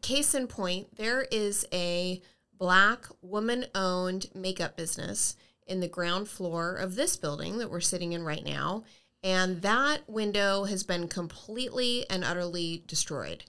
Case in point, there is a black woman-owned makeup business in the ground floor of this building that we're sitting in right now, and that window has been completely and utterly destroyed.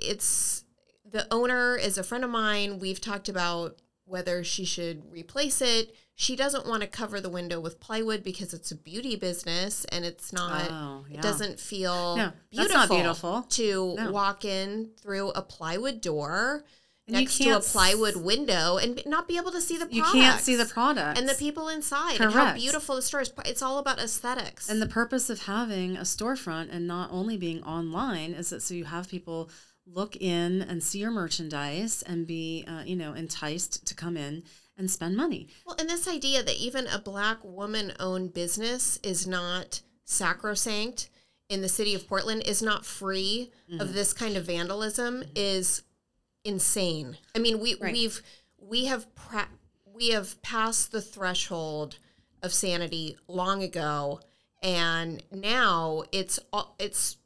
The owner is a friend of mine. We've talked about whether she should replace it. She doesn't want to cover the window with plywood because it's a beauty business and it's not, It doesn't feel beautiful to walk in through a plywood door and next to a plywood window and not be able to see the product. You can't see the product. And the people inside. Correct. And how beautiful the store is. It's all about aesthetics. And the purpose of having a storefront and not only being online is that so you have people look in and see your merchandise and be, enticed to come in and spend money. Well, and this idea that even a black woman-owned business is not sacrosanct in the city of Portland, is not free of this kind of vandalism, is insane. I mean, we have passed the threshold of sanity long ago, and now it's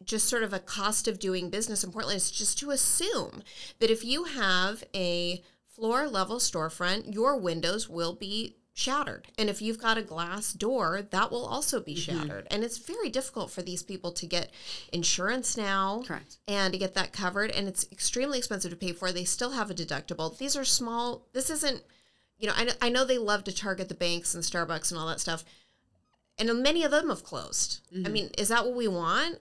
just sort of a cost of doing business in Portland. It's just to assume that if you have a floor-level storefront, your windows will be shattered. And if you've got a glass door, that will also be shattered. And it's very difficult for these people to get insurance now. Correct. And to get that covered. And it's extremely expensive to pay for. They still have a deductible. These are small. This isn't, I know they love to target the banks and Starbucks and all that stuff. And many of them have closed. I mean, is that what we want?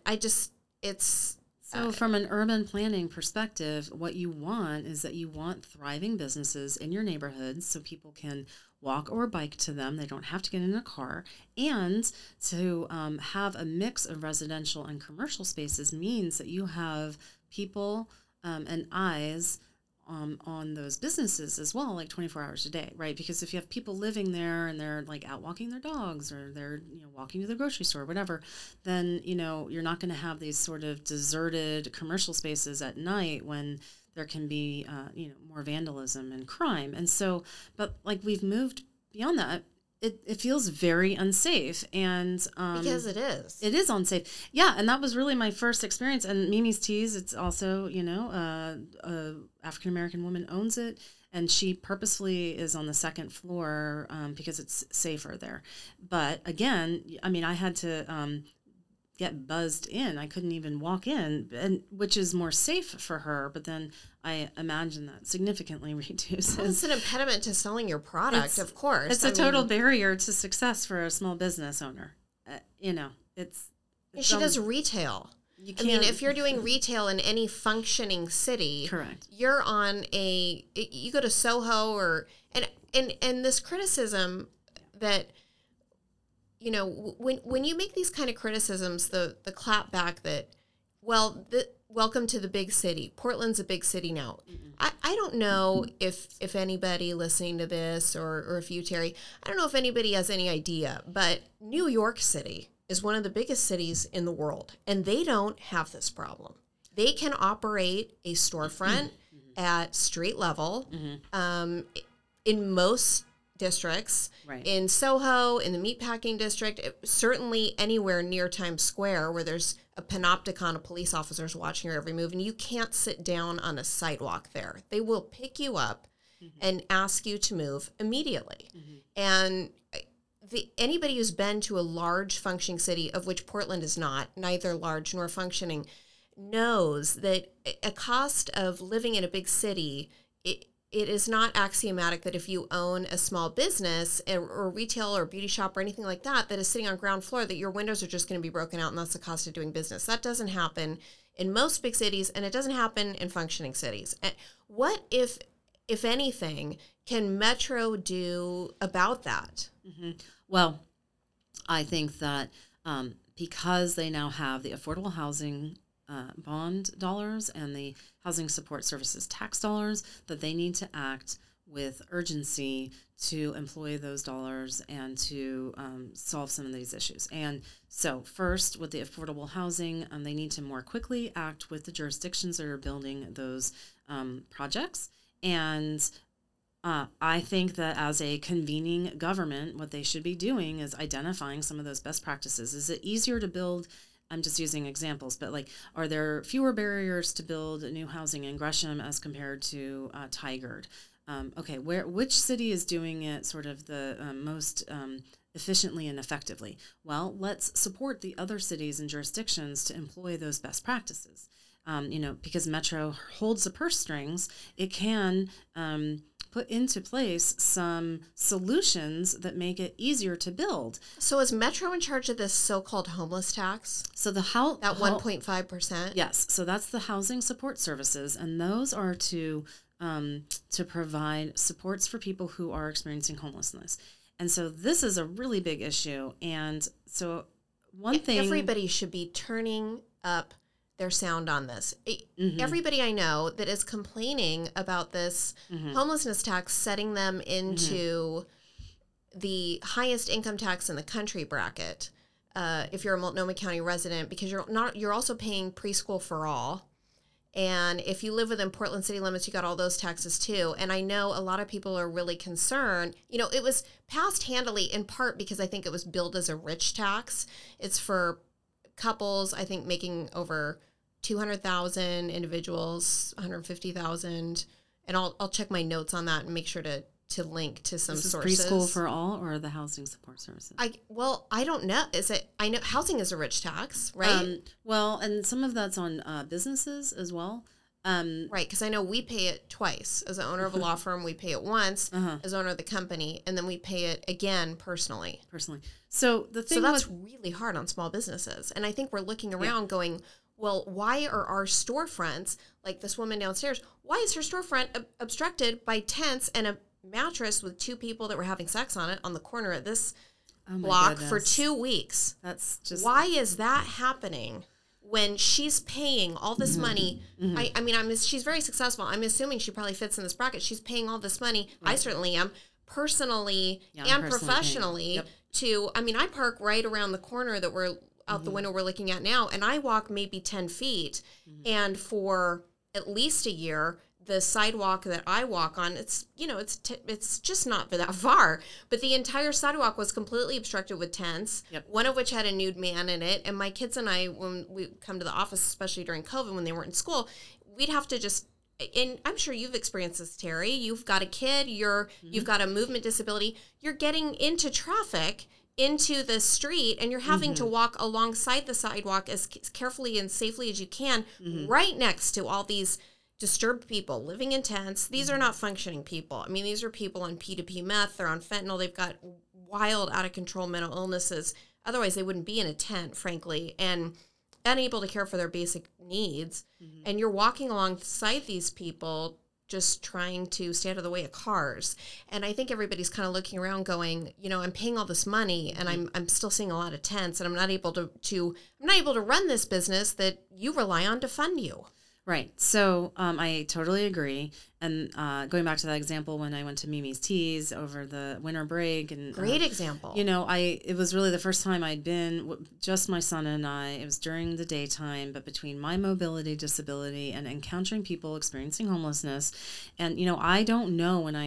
So from an urban planning perspective, what you want is that you want thriving businesses in your neighborhoods so people can walk or bike to them. They don't have to get in a car. And to have a mix of residential and commercial spaces means that you have people and eyes on those businesses as well, like 24 hours a day, right? Because if you have people living there and they're like out walking their dogs or they're walking to the grocery store, whatever, then you're not going to have these sort of deserted commercial spaces at night when there can be more vandalism and crime. And so, but like we've moved beyond that. It feels very unsafe, and because it is. It is unsafe. Yeah, and that was really my first experience. And Mimi's Teas, it's also, a African-American woman owns it, and she purposefully is on the second floor because it's safer there. But again, I mean, I had to get buzzed in. I couldn't even walk in, which is more safe for her. But then I imagine that significantly reduces. Well, it's an impediment to selling your product, of course. It's a total barrier to success for a small business owner. She does retail. If you're doing retail in any functioning city, correct, you're on you go to Soho and this criticism that, when you make these kind of criticisms, the clapback that, welcome to the big city. Portland's a big city now. I don't know if anybody listening to this or if you, Terri, I don't know if anybody has any idea, but New York City is one of the biggest cities in the world, and they don't have this problem. They can operate a storefront at street level in most districts, right, in Soho, in the Meatpacking District, certainly anywhere near Times Square where there's a panopticon of police officers watching your every move, and you can't sit down on a sidewalk there. They will pick you up mm-hmm. and ask you to move immediately. Mm-hmm. And anybody who's been to a large functioning city, of which Portland is not, neither large nor functioning, knows that a cost of living in a big city, it is not axiomatic that if you own a small business or retail or beauty shop or anything like that that is sitting on ground floor, that your windows are just going to be broken out and that's the cost of doing business. That doesn't happen in most big cities, and it doesn't happen in functioning cities. And what, if anything, can Metro do about that? Mm-hmm. Well, I think that because they now have the affordable housing bond dollars and the housing support services tax dollars, that they need to act with urgency to employ those dollars and to solve some of these issues. And so first, with the affordable housing, they need to more quickly act with the jurisdictions that are building those projects. And I think that as a convening government, what they should be doing is identifying some of those best practices. Is it easier to build? I'm just using examples, but like, are there fewer barriers to build new housing in Gresham as compared to Tigard? Okay, which city is doing it sort of the most efficiently and effectively? Well, let's support the other cities and jurisdictions to employ those best practices. You know, because Metro holds the purse strings, it can put into place some solutions that make it easier to build. So is Metro in charge of this so-called homeless tax? So the that 1.5%? Yes. So that's the housing support services, and those are to provide supports for people who are experiencing homelessness. And so this is a really big issue. And so one thing, everybody should be turning up their sound on this. Mm-hmm. Everybody I know that is complaining about this mm-hmm. homelessness tax setting them into mm-hmm. the highest income tax in the country bracket, if you're a Multnomah County resident, because you're also paying preschool for all. And if you live within Portland city limits, you got all those taxes too. And I know a lot of people are really concerned. You know, it was passed handily in part because I think it was billed as a rich tax. It's for couples, I think, making over 200,000, individuals 150,000, and I'll check my notes on that and make sure to link to some sources. Is preschool for all or the housing support services? I don't know. Is it? I know housing is a rich tax, right? Well, and some of that's on businesses as well. Right, because I know we pay it twice. As an owner of a law firm, we pay it once as owner of the company, and then we pay it again personally. So the thing that's really hard on small businesses. And I think we're looking around going, well, why are our storefronts, like this woman downstairs, why is her storefront obstructed by tents and a mattress with two people that were having sex on it on the corner at this block for 2 weeks? That's just, why is that happening? When she's paying all this mm-hmm. money, mm-hmm. I mean, she's very successful. I'm assuming she probably fits in this bracket. She's paying all this money. Right. I certainly am, personally and professionally. Yep. I park right around the corner that we're out mm-hmm. the window we're looking at now, and I walk maybe 10 feet. Mm-hmm. And for at least a year, the sidewalk that I walk on, it's just not that far, but the entire sidewalk was completely obstructed with tents, yep. one of which had a nude man in it. And my kids and I, when we come to the office, especially during COVID when they weren't in school, we'd have to just, and I'm sure you've experienced this, Terri, you've got a kid, mm-hmm. you've got a movement disability, you're getting into traffic, into the street, and you're having mm-hmm. to walk alongside the sidewalk as carefully and safely as you can, mm-hmm. right next to all these disturbed people living in tents. These are not functioning people. I mean, these are people on P2P meth. They're on fentanyl. They've got wild, out-of-control mental illnesses. Otherwise, they wouldn't be in a tent, frankly, and unable to care for their basic needs. Mm-hmm. And you're walking alongside these people just trying to stay out of the way of cars. And I think everybody's kind of looking around going, you know, I'm paying all this money, mm-hmm. and I'm still seeing a lot of tents, and I'm not able to run this business that you rely on to fund you. Right. So I totally agree. And going back to that example, when I went to Mimi's Teas over the winter break. And great example. You know, it was really the first time I'd been, just my son and I. It was during the daytime, but between my mobility disability and encountering people experiencing homelessness. And, you know, I don't know when I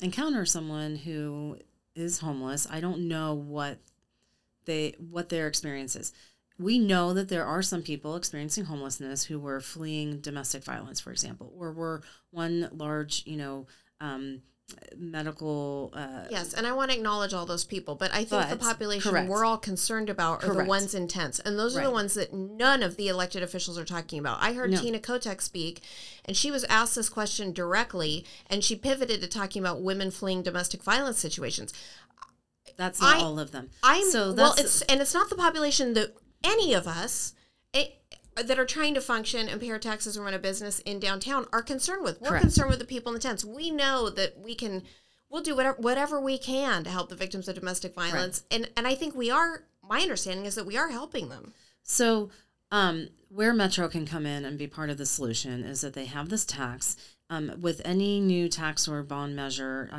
encounter someone who is homeless, I don't know what their experience is. We know that there are some people experiencing homelessness who were fleeing domestic violence, for example, or were one large, medical. Yes, and I want to acknowledge all those people, but I think the population we're all concerned about are the ones in tents, and those are the ones that none of the elected officials are talking about. I heard Tina Kotek speak, and she was asked this question directly, and she pivoted to talking about women fleeing domestic violence situations. That's not all of them. It's not the population that any of us that are trying to function and pay our taxes and run a business in downtown are concerned with. We're concerned with the people in the tents. We know that we'll do whatever we can to help the victims of domestic violence. And I think we are, my understanding is that we are helping them. So where Metro can come in and be part of the solution is that they have this tax. With any new tax or bond measure,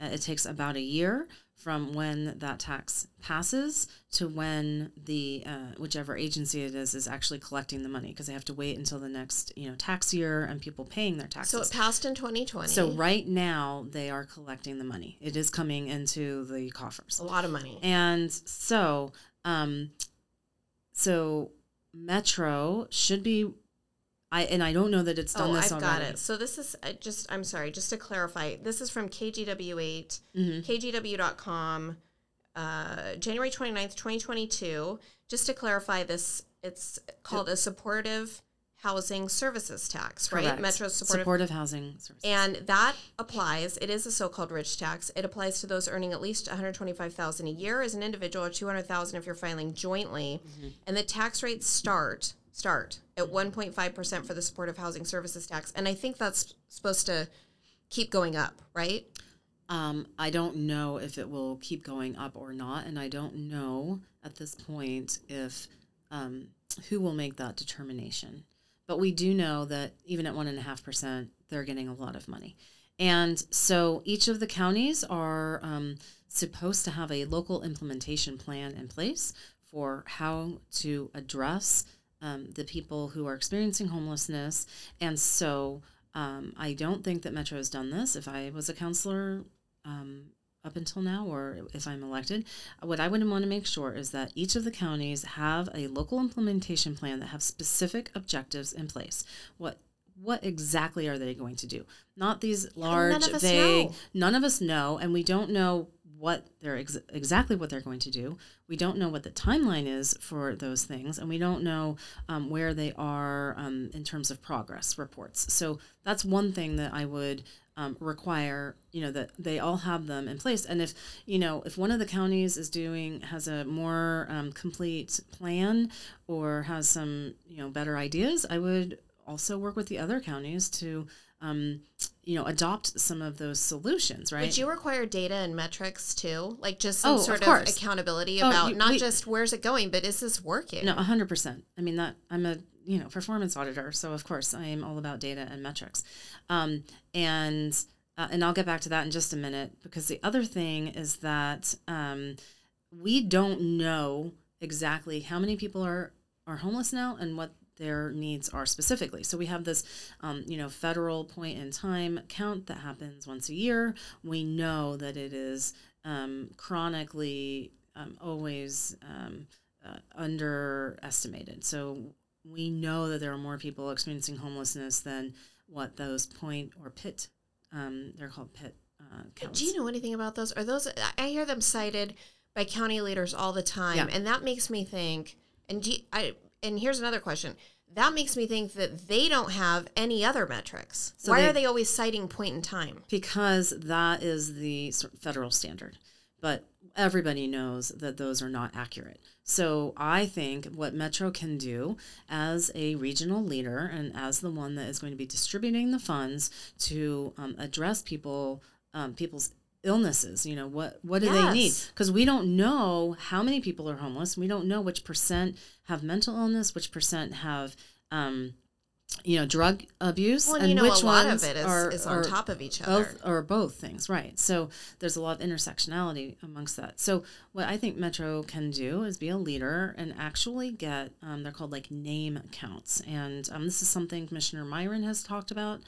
it takes about a year from when that tax passes to when the whichever agency it is actually collecting the money, because they have to wait until the next tax year and people paying their taxes. So it passed in 2020. So right now they are collecting the money. It is coming into the coffers. A lot of money. And so, Metro should be. I don't know that it's done this already. I've got it. So this is I'm sorry, just to clarify, this is from KGW8, KGW.com, January 29th, 2022. Just to clarify this, it's called a Supportive Housing Services Tax, right? Correct. Metro's Supportive Housing Services. And that applies. It is a so-called rich tax. It applies to those earning at least $125,000 a year as an individual, or $200,000 if you're filing jointly. Mm-hmm. And the tax rates start at 1.5% for the Supportive Housing Services Tax. And I think that's supposed to keep going up, right? I don't know if it will keep going up or not. And I don't know at this point if who will make that determination. But we do know that even at 1.5%, they're getting a lot of money. And so each of the counties are supposed to have a local implementation plan in place for how to address the people who are experiencing homelessness. And so I don't think that Metro has done this. If I was a counselor up until now, or if I'm elected, what I would want to make sure is that each of the counties have a local implementation plan that have specific objectives in place. What exactly are they going to do? Not these large, vague, none of us know, and we don't know what they're exactly what they're going to do. We don't know what the timeline is for those things, and we don't know where they are in terms of progress reports. So that's one thing that I would require, that they all have them in place. And if, if one of the counties has a more complete plan or has some, better ideas, I would also work with the other counties to adopt some of those solutions, right? Would you require data and metrics too? Like just some sort of accountability about just where's it going, but is this working? No, 100%. I mean, I'm a, performance auditor. So of course I am all about data and metrics. And I'll get back to that in just a minute, because the other thing is that we don't know exactly how many people are homeless now and what their needs are specifically. So we have this, federal point in time count that happens once a year. We know that it is chronically always underestimated. So we know that there are more people experiencing homelessness than what those point or PIT, they're called PIT counts. Do you know anything about those? Are those? I hear them cited by county leaders all the time, and that makes me think, and here's another question. That makes me think that they don't have any other metrics. So why are they always citing point in time? Because that is the federal standard. But everybody knows that those are not accurate. So I think what Metro can do as a regional leader and as the one that is going to be distributing the funds to address people's illnesses, what do they need? Because we don't know how many people are homeless. We don't know which percent have mental illness, which percent have you know, drug abuse, well, and you know, which a lot ones of it is on top of each other, both things, right? So there's a lot of intersectionality amongst that. So what I think Metro can do is be a leader and actually get they're called like name counts, and this is something Commissioner Myron has talked about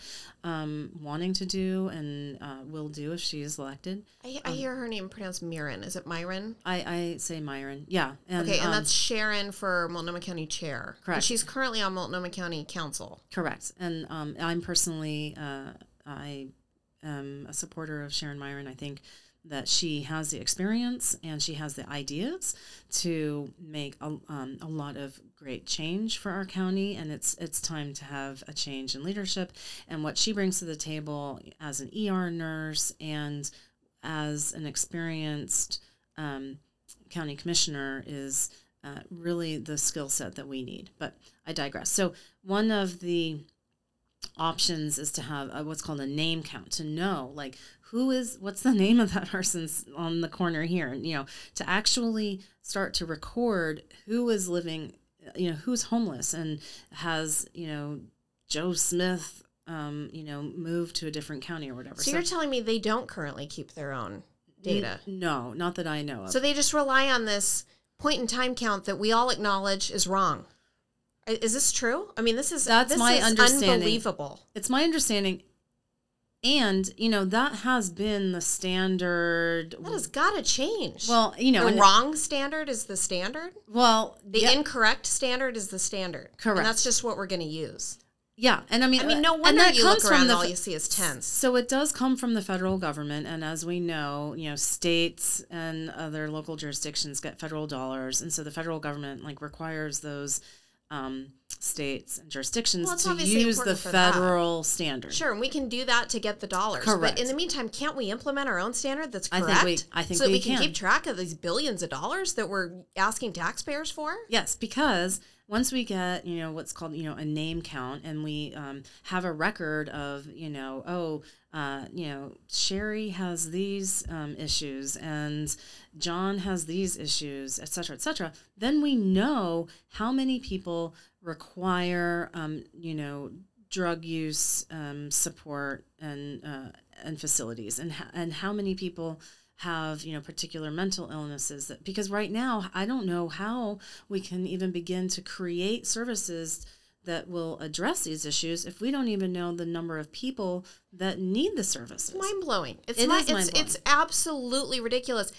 wanting to do and will do if she is elected. I hear her name pronounced Myron. Is it Myron? I say Myron. Yeah. And, okay, and that's Sharon for Multnomah County Chair. Correct. And she's currently on Multnomah County Council. Correct. And I'm personally, I am a supporter of Sharon Myron. I think that she has the experience and she has the ideas to make a lot of great change for our county, and it's time to have a change in leadership. And what she brings to the table as an ER nurse and as an experienced county commissioner is really the skill set that we need. But I digress. So one of the options is to have what's called a name count, to know, like, what's the name of that person's on the corner here? And, you know, to actually start to record who is living, you know, who's homeless and has, you know, Joe Smith, you know, moved to a different county or whatever. So you're telling me they don't currently keep their own data? No, not that I know of. So they just rely on this point in time count that we all acknowledge is wrong. Is this true? I mean, this is unbelievable. It's my understanding. And, you know, that has been the standard. That has got to change. Well, you know. The wrong standard is the standard? Well, the incorrect standard is the standard. Correct. And that's just what we're going to use. Yeah, and I mean, no wonder you look around and all you see is tents. So it does come from the federal government, and as we know, you know, states and other local jurisdictions get federal dollars, and so the federal government like requires those states and jurisdictions to use the federal standard. Sure, and we can do that to get the dollars. Correct. But in the meantime, can't we implement our own standard that's correct? I think so that we can keep track of these billions of dollars that we're asking taxpayers for? Yes, because once we get, you know, what's called, you know, a name count, and we have a record of, you know, you know, Sherry has these issues and John has these issues, et cetera, then we know how many people require, you know, drug use support and facilities, and how many people have, you know, particular mental illnesses, that, because right now I don't know how we can even begin to create services that will address these issues if we don't even know the number of people that need the services. Mind-blowing. It's absolutely ridiculous.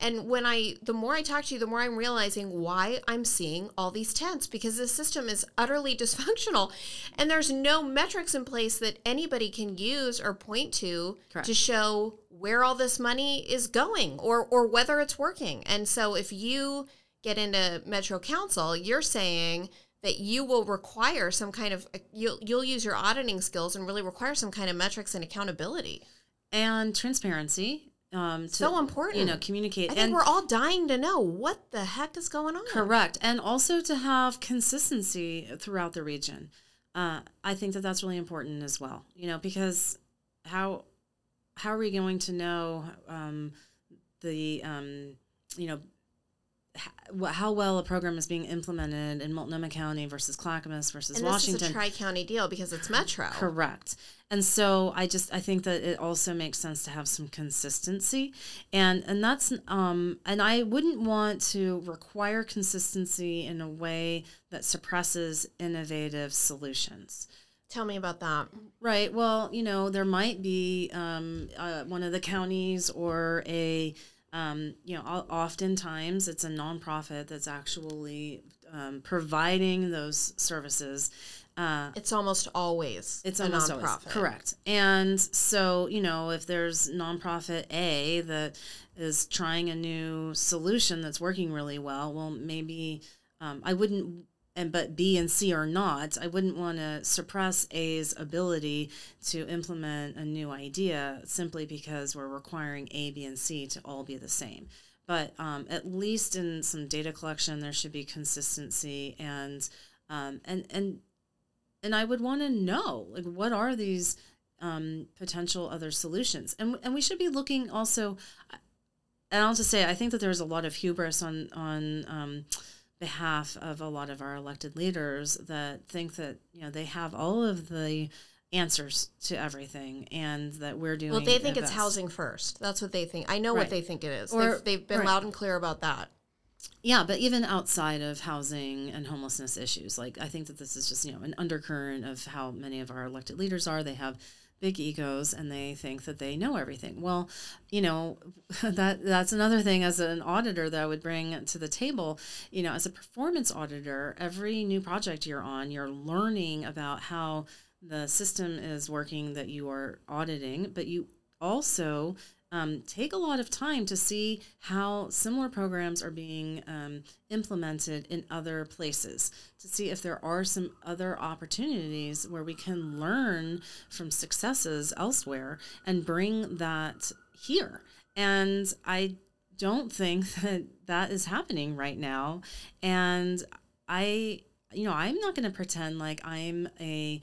And when the more I talk to you, the more I'm realizing why I'm seeing all these tents, because the system is utterly dysfunctional, and there's no metrics in place that anybody can use or point to. Correct. To show where all this money is going or whether it's working. And so if you get into Metro Council, you're saying that you will require some kind of, you'll use your auditing skills and really require some kind of metrics and accountability. And transparency. To, so important, you know, communicate. I think we're all dying to know what the heck is going on. Correct. And also to have consistency throughout the region. I think that that's really important as well, you know, because how are we going to know you know, how well a program is being implemented in Multnomah County versus Clackamas versus Washington. And this is a tri-county deal because it's Metro. Correct. And so I think that it also makes sense to have some consistency, and that's and I wouldn't want to require consistency in a way that suppresses innovative solutions. Tell me about that. Right. Well, you know, there might be one of the counties or a you know, oftentimes it's a nonprofit that's actually providing those services. It's almost always a nonprofit. Correct. And so, you know, if there's nonprofit A that is trying a new solution that's working really well, well, maybe I wouldn't. But B and C are not. I wouldn't want to suppress A's ability to implement a new idea simply because we're requiring A, B, and C to all be the same. But at least in some data collection, there should be consistency, and I would want to know, like, what are these potential other solutions, and we should be looking also. And I'll just say, I think that there's a lot of hubris on behalf of a lot of our elected leaders that think that, you know, they have all of the answers to everything and that we're doing. Well, they think it's housing first. That's what they think. I know what they think it is. Or, they've been loud and clear about that. Yeah, but even outside of housing and homelessness issues, like, I think that this is just, you know, an undercurrent of how many of our elected leaders are. They have big egos and they think that they know everything. Well, you know, that's another thing as an auditor that I would bring to the table. You know, as a performance auditor, every new project you're on, you're learning about how the system is working that you are auditing, but you also take a lot of time to see how similar programs are being implemented in other places, to see if there are some other opportunities where we can learn from successes elsewhere and bring that here. And I don't think that that is happening right now. And I, you know, I'm not going to pretend like I'm a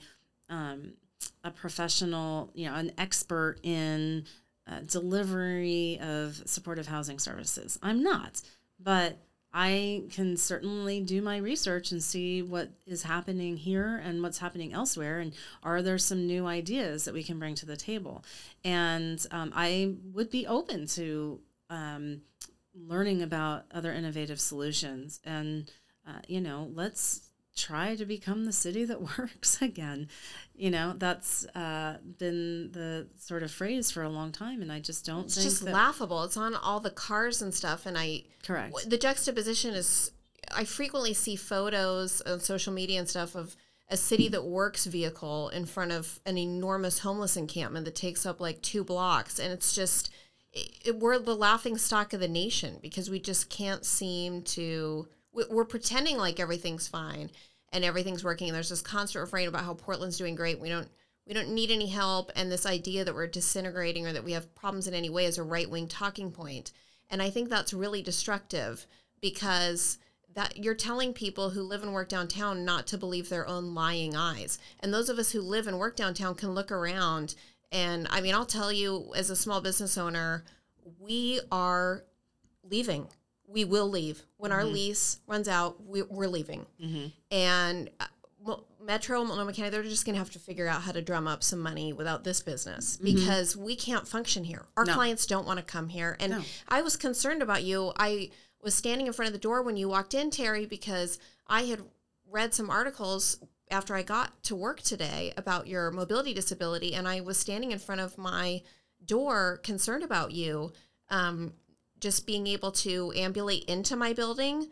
professional, you know, an expert in delivery of supportive housing services. I'm not, but I can certainly do my research and see what is happening here and what's happening elsewhere, and are there some new ideas that we can bring to the table. And I would be open to learning about other innovative solutions. And, you know, let's try to become the city that works again. You know, that's been the sort of phrase for a long time, and I just don't think it's just laughable. It's on all the cars and stuff, and the juxtaposition is, I frequently see photos on social media and stuff of a city that works vehicle in front of an enormous homeless encampment that takes up like 2 blocks, and it's just, we're the laughing stock of the nation because we just can't seem to... We're pretending like everything's fine and everything's working. There's this constant refrain about how Portland's doing great. We don't need any help. And this idea that we're disintegrating or that we have problems in any way is a right-wing talking point. And I think that's really destructive, because that you're telling people who live and work downtown not to believe their own lying eyes. And those of us who live and work downtown can look around. And, I mean, I'll tell you, as a small business owner, we are leaving. We will leave. When our lease runs out, we're leaving. Mm-hmm. And Metro, Multnomah County, they're just going to have to figure out how to drum up some money without this business, because we can't function here. Our clients don't want to come here. And I was concerned about you. I was standing in front of the door when you walked in, Terry, because I had read some articles after I got to work today about your mobility disability, and I was standing in front of my door concerned about you, just being able to ambulate into my building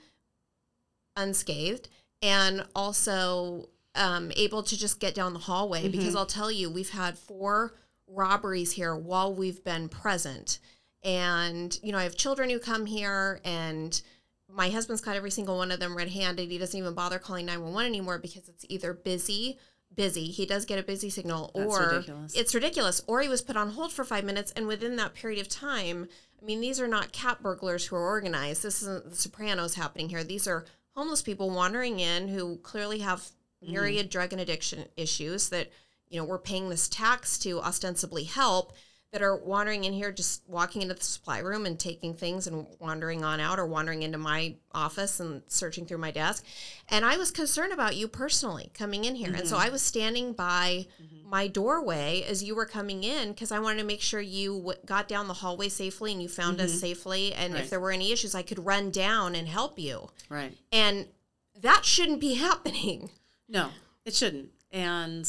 unscathed, and also able to just get down the hallway, because I'll tell you, we've had 4 robberies here while we've been present. And, you know, I have children who come here, and my husband's caught every single one of them red-handed. He doesn't even bother calling 911 anymore because it's either busy. He does get a busy signal. That's ridiculous. It's ridiculous. Or he was put on hold for 5 minutes, and within that period of time, I mean, these are not cat burglars who are organized. This isn't the Sopranos happening here. These are homeless people wandering in who clearly have myriad drug and addiction issues that, you know, we're paying this tax to ostensibly help, that are wandering in here, just walking into the supply room and taking things and wandering on out, or wandering into my office and searching through my desk. And I was concerned about you personally coming in here. And so I was standing by my doorway as you were coming in, because I wanted to make sure you got down the hallway safely and you found us safely. And if there were any issues, I could run down and help you. Right. And that shouldn't be happening. No, it shouldn't. And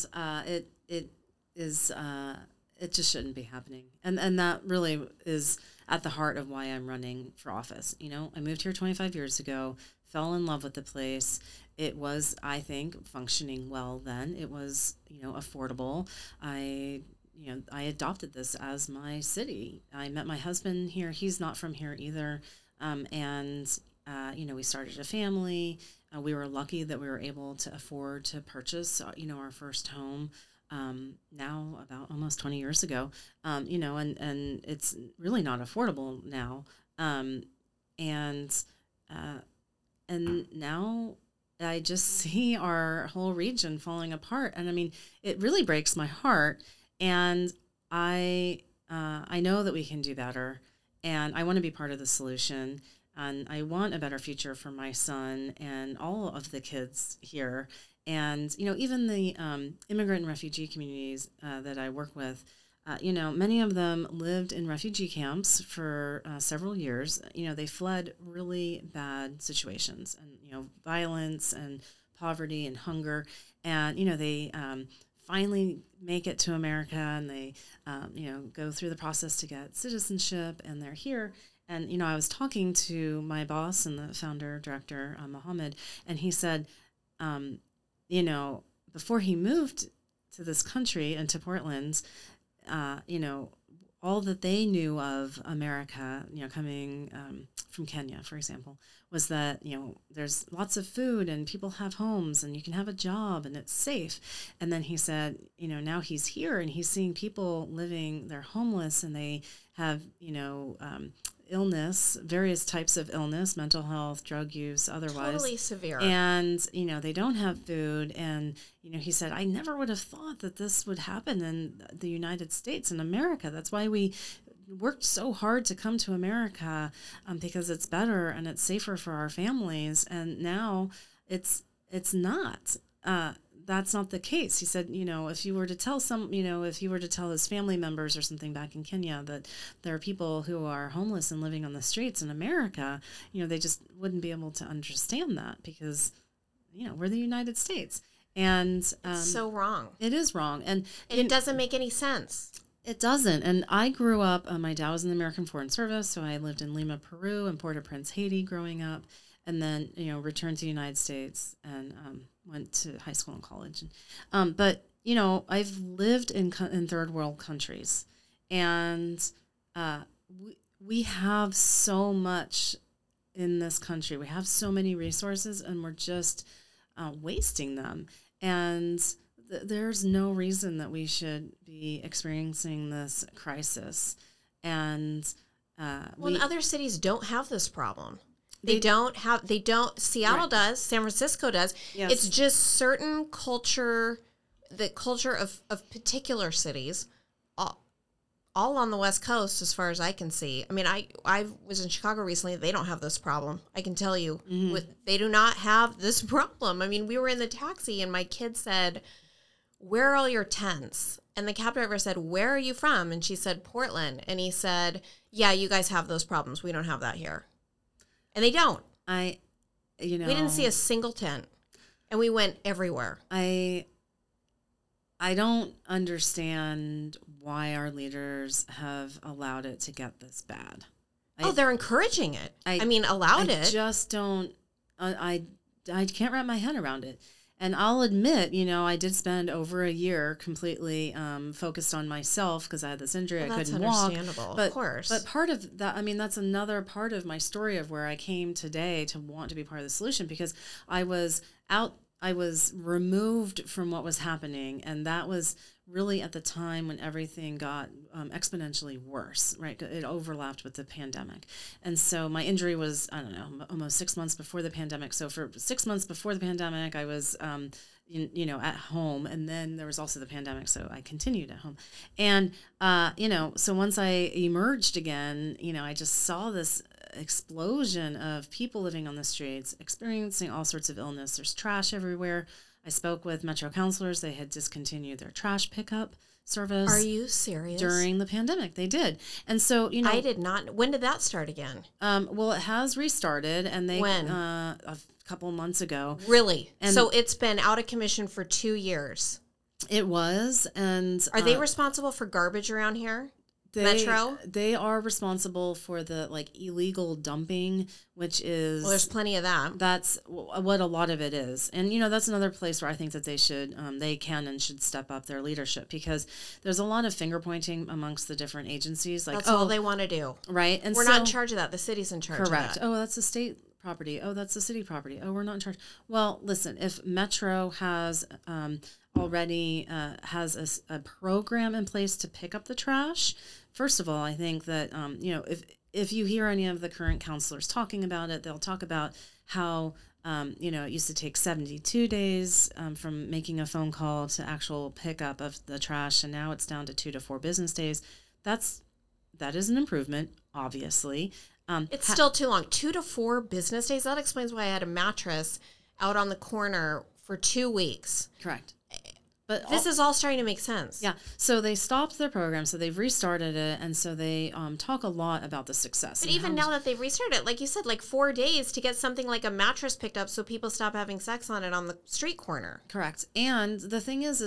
it just shouldn't be happening. And that really is at the heart of why I'm running for office. You know, I moved here 25 years ago, fell in love with the place. It was, I think, functioning well then. It was, you know, affordable. I adopted this as my city. I met my husband here. He's not from here either. We started a family. We were lucky that we were able to afford to purchase, you know, our first home. Now about almost 20 years ago, and it's really not affordable now. And now I just see our whole region falling apart. And I mean, it really breaks my heart. And I know that we can do better, and I want to be part of the solution. and I want a better future for my son and all of the kids here. And, you know, even the immigrant and refugee communities that I work with, you know, many of them lived in refugee camps for several years. You know, they fled really bad situations and, you know, violence and poverty and hunger. And, you know, they finally make it to America and they, you know, go through the process to get citizenship and they're here. And, you know, I was talking to my boss and the founder, director, Mohamed, and he said, you know, before he moved to this country and to Portland, you know, all that they knew of America, you know, coming from Kenya, for example, was that, you know, there's lots of food and people have homes and you can have a job and it's safe. And then he said, you know, now he's here and he's seeing people living, they're homeless and they have, you know, illness, various types of illness, mental health, drug use, otherwise. Totally severe. And, you know, they don't have food. And, you know, he said, I never would have thought that this would happen in the United States, in America. That's why we worked so hard to come to America, because it's better and it's safer for our families. And now it's not. That's not the case. He said, you know, if you were to tell some, you know, if you were to tell his family members or something back in Kenya that there are people who are homeless and living on the streets in America, you know, they just wouldn't be able to understand that because, you know, we're the United States. And it's so wrong. It is wrong. And it doesn't make any sense. It doesn't. And I grew up, my dad was in the American Foreign Service, so I lived in Lima, Peru and Port-au-Prince, Haiti growing up. And then, you know, returned to the United States and went to high school and college. And, but, you know, I've lived in third world countries. And we have so much in this country. We have so many resources and we're just wasting them. And there's no reason that we should be experiencing this crisis. And and other cities don't have this problem. They don't. Seattle right. does. San Francisco does. Yes. It's just certain culture, the culture of particular cities, all on the West Coast, as far as I can see. I mean, I was in Chicago recently. They don't have this problem. I can tell you, they do not have this problem. I mean, we were in the taxi and my kid said, "Where are all your tents?" And the cab driver said, "Where are you from?" And she said, "Portland." And he said, "Yeah, you guys have those problems. We don't have that here." And they don't. We didn't see a single tent, and we went everywhere. I don't understand why our leaders have allowed it to get this bad. They're encouraging it. I just don't. I can't wrap my head around it. And I'll admit, you know, I did spend over a year completely focused on myself because I had this injury. I couldn't walk. That's understandable, of course. But part of that, I mean, that's another part of my story of where I came today to want to be part of the solution, because I was removed from what was happening. And that was really at the time when everything got exponentially worse, right? It overlapped with the pandemic. And so my injury was, I don't know, almost 6 months before the pandemic. So for 6 months before the pandemic, I was, at home. And then there was also the pandemic. So I continued at home. And, you know, so once I emerged again, you know, I just saw this explosion of people living on the streets, experiencing all sorts of illness. There's trash everywhere. I spoke with Metro counselors. They had discontinued their trash pickup service. Are you serious? During the pandemic, they did. And so, you know. I did not. When did that start again? Well, it has restarted. And they When? A couple months ago. Really? And so it's been out of commission for 2 years. It was. And are they responsible for garbage around here? Metro? They are responsible for the, like, illegal dumping, which is... Well, there's plenty of that. That's what a lot of it is. And, you know, that's another place where I think that they should, they can and should step up their leadership, because there's a lot of finger-pointing amongst the different agencies. Like, that's all they want to do. Right? And we're not in charge of that. The city's in charge of that. Correct. Oh, that's the state property. Oh, that's the city property. Oh, we're not in charge. Well, listen, if Metro has... already has a program in place to pick up the trash. First of all, I think that, you know, if you hear any of the current counselors talking about it, they'll talk about how, you know, it used to take 72 days from making a phone call to actual pickup of the trash, and now it's down to 2 to 4 business days. That is an improvement, obviously. It's still too long. 2 to 4 business days. That explains why I had a mattress out on the corner for 2 weeks. Correct. But this is all starting to make sense. Yeah. So they stopped their program, so they've restarted it, and so they talk a lot about the success. But even now that they've restarted it, like you said, like 4 days to get something like a mattress picked up so people stop having sex on it on the street corner. Correct. And the thing is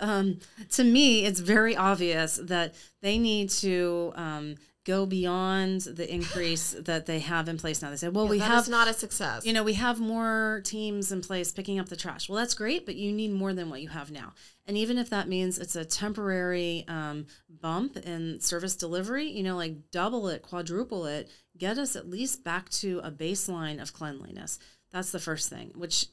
to me, it's very obvious that they need to go beyond the increase that they have in place now. They say, well, yeah, that's not a success. You know, we have more teams in place picking up the trash. Well, that's great, but you need more than what you have now. And even if that means it's a temporary bump in service delivery, you know, like double it, quadruple it, get us at least back to a baseline of cleanliness. That's the first thing, which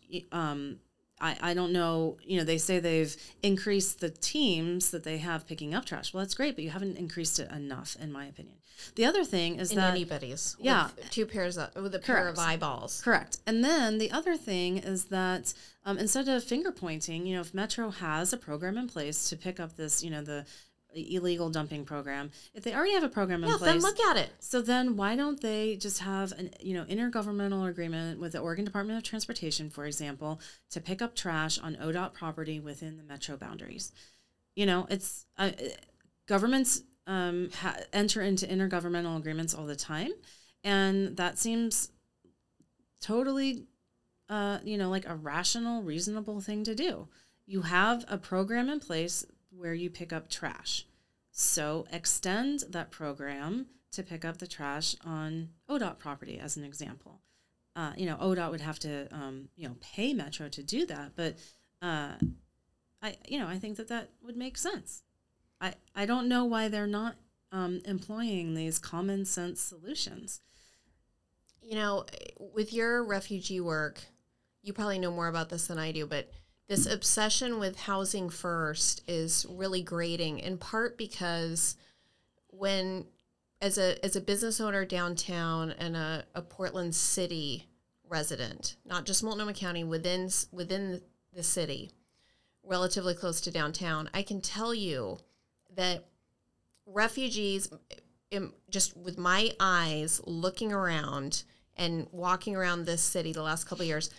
I don't know, you know, they say they've increased the teams that they have picking up trash. Well, that's great, but you haven't increased it enough, in my opinion. The other thing is anybody's. Yeah. With 2 pairs of, with a pair of eyeballs. Correct. And then the other thing is that instead of finger pointing, you know, if Metro has a program in place to pick up this, you know, the illegal dumping program, if they already have a program in place, then look at it. So then why don't they just have an, you know, intergovernmental agreement with the Oregon Department of Transportation, for example, to pick up trash on ODOT property within the Metro boundaries? You know, it's governments enter into intergovernmental agreements all the time, and that seems totally you know, like a rational, reasonable thing to do. You have a program in place where you pick up trash. So extend that program to pick up the trash on ODOT property, as an example. You know, ODOT would have to, you know, pay Metro to do that. But, I think that would make sense. I don't know why they're not employing these common sense solutions. You know, with your refugee work, you probably know more about this than I do, but this obsession with housing first is really grating, in part because when, as a business owner downtown and a Portland city resident, not just Multnomah County, within the city, relatively close to downtown, I can tell you that refugees, just with my eyes looking around and walking around this city the last couple of years,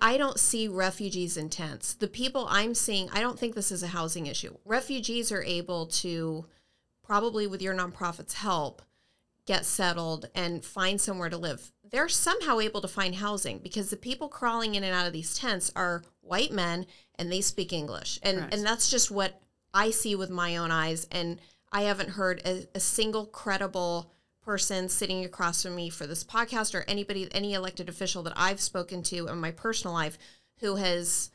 I don't see refugees in tents. The people I'm seeing, I don't think this is a housing issue. Refugees are able to, probably with your nonprofit's help, get settled and find somewhere to live. They're somehow able to find housing because the people crawling in and out of these tents are white men and they speak English. And that's just what I see with my own eyes. And I haven't heard a single credible person sitting across from me for this podcast, or any elected official that I've spoken to in my personal life who has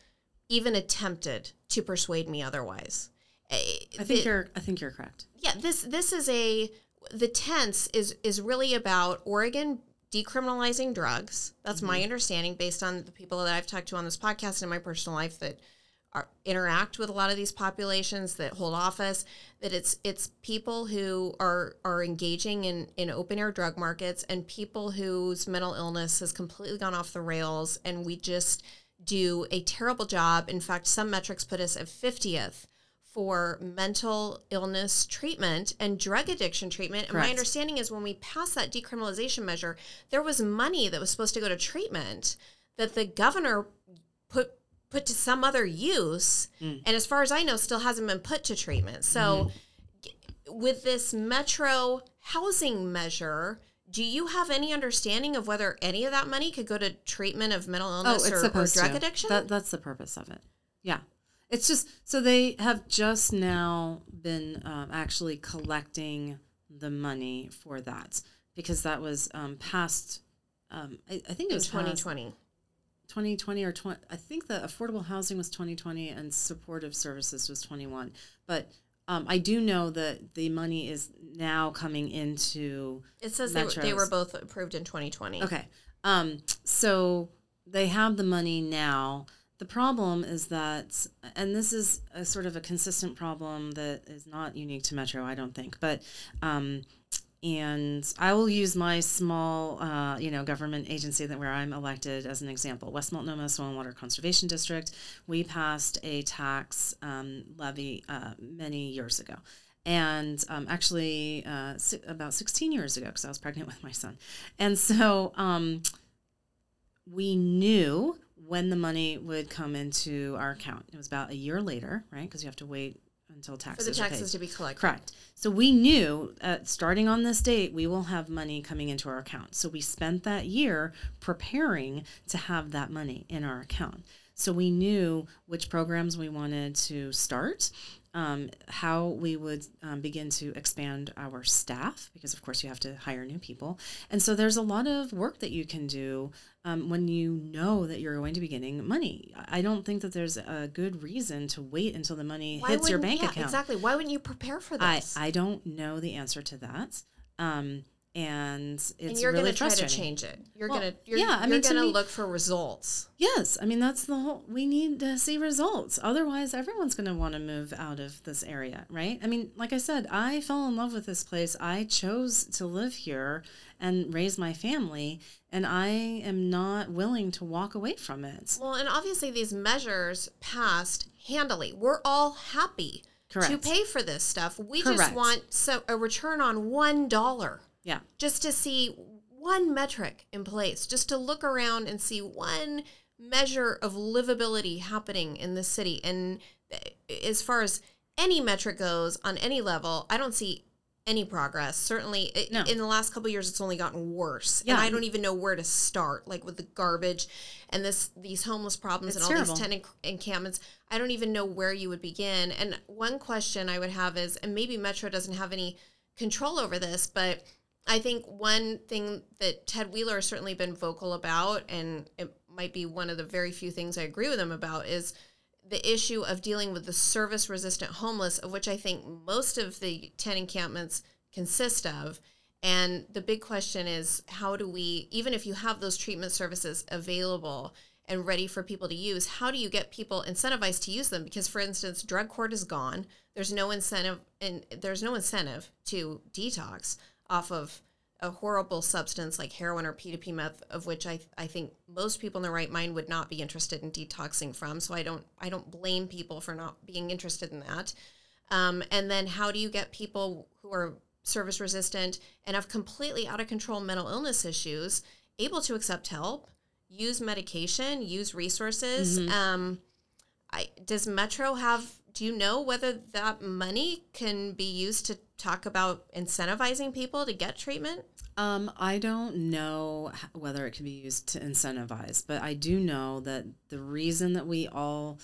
even attempted to persuade me otherwise. I think you're correct. Yeah, the TENS is really about Oregon decriminalizing drugs. That's my understanding, based on the people that I've talked to on this podcast and in my personal life that interact with a lot of these populations that hold office, that it's people who are engaging in open air drug markets, and people whose mental illness has completely gone off the rails, and we just do a terrible job. In fact, some metrics put us at 50th for mental illness treatment and drug addiction treatment. Correct. And my understanding is when we passed that decriminalization measure, there was money that was supposed to go to treatment that the governor put to some other use, and as far as I know, still hasn't been put to treatment. So with this Metro housing measure, do you have any understanding of whether any of that money could go to treatment of mental illness or drug addiction? That's the purpose of it. Yeah. It's just, so they have just now been actually collecting the money for that, because that was passed, I think it was in 2020. 2020 or 20, I think the affordable housing was 2020 and supportive services was 21. But I do know that the money is now coming into It says they were both approved in 2020. Okay. So they have the money now. The problem is that, and this is a sort of a consistent problem that is not unique to Metro, I don't think, but and I will use my small, government agency where I'm elected as an example. West Multnomah Soil and Water Conservation District. We passed a tax levy many years ago, And actually, about 16 years ago, because I was pregnant with my son. And so we knew when the money would come into our account. It was about a year later, right? Because you have to wait until taxes are paid. For the taxes to be collected. Correct. So we knew, starting on this date, we will have money coming into our account. So we spent that year preparing to have that money in our account. So we knew which programs we wanted to start, how we would begin to expand our staff, because of course you have to hire new people. And so there's a lot of work that you can do when you know that you're going to be getting money. I don't think that there's a good reason to wait until the money hits your bank account. Exactly. Why wouldn't you prepare for this? I don't know the answer to that. And it's really frustrating. And you're going to try to change it. You're going to look for results. Yes. I mean, that's the whole, we need to see results. Otherwise, everyone's going to want to move out of this area, right? I mean, like I said, I fell in love with this place. I chose to live here and raise my family, and I am not willing to walk away from it. Well, and obviously these measures passed handily. We're all happy to pay for this stuff. We just want a return on $1. Yeah. Just to see one metric in place, just to look around and see one measure of livability happening in the city. And as far as any metric goes on any level, I don't see any progress. Certainly in the last couple of years, it's only gotten worse. Yeah. And I don't even know where to start, like with the garbage and these homeless problems and all these tenant encampments. I don't even know where you would begin. And one question I would have is, and maybe Metro doesn't have any control over this, but I think one thing that Ted Wheeler has certainly been vocal about, and it might be one of the very few things I agree with him about, is the issue of dealing with the service-resistant homeless, of which I think most of the tent encampments consist of. And the big question is, how do we, even if you have those treatment services available and ready for people to use, how do you get people incentivized to use them? Because, for instance, drug court is gone. There's no incentive to detox off of a horrible substance like heroin or P2P meth, of which I think most people in their right mind would not be interested in detoxing from. So I don't blame people for not being interested in that. And then how do you get people who are service resistant and have completely out of control mental illness issues able to accept help, use medication, use resources? Mm-hmm. Does Metro have? Do you know whether that money can be used to talk about incentivizing people to get treatment? I don't know whether it can be used to incentivize, but I do know that the reason that we all,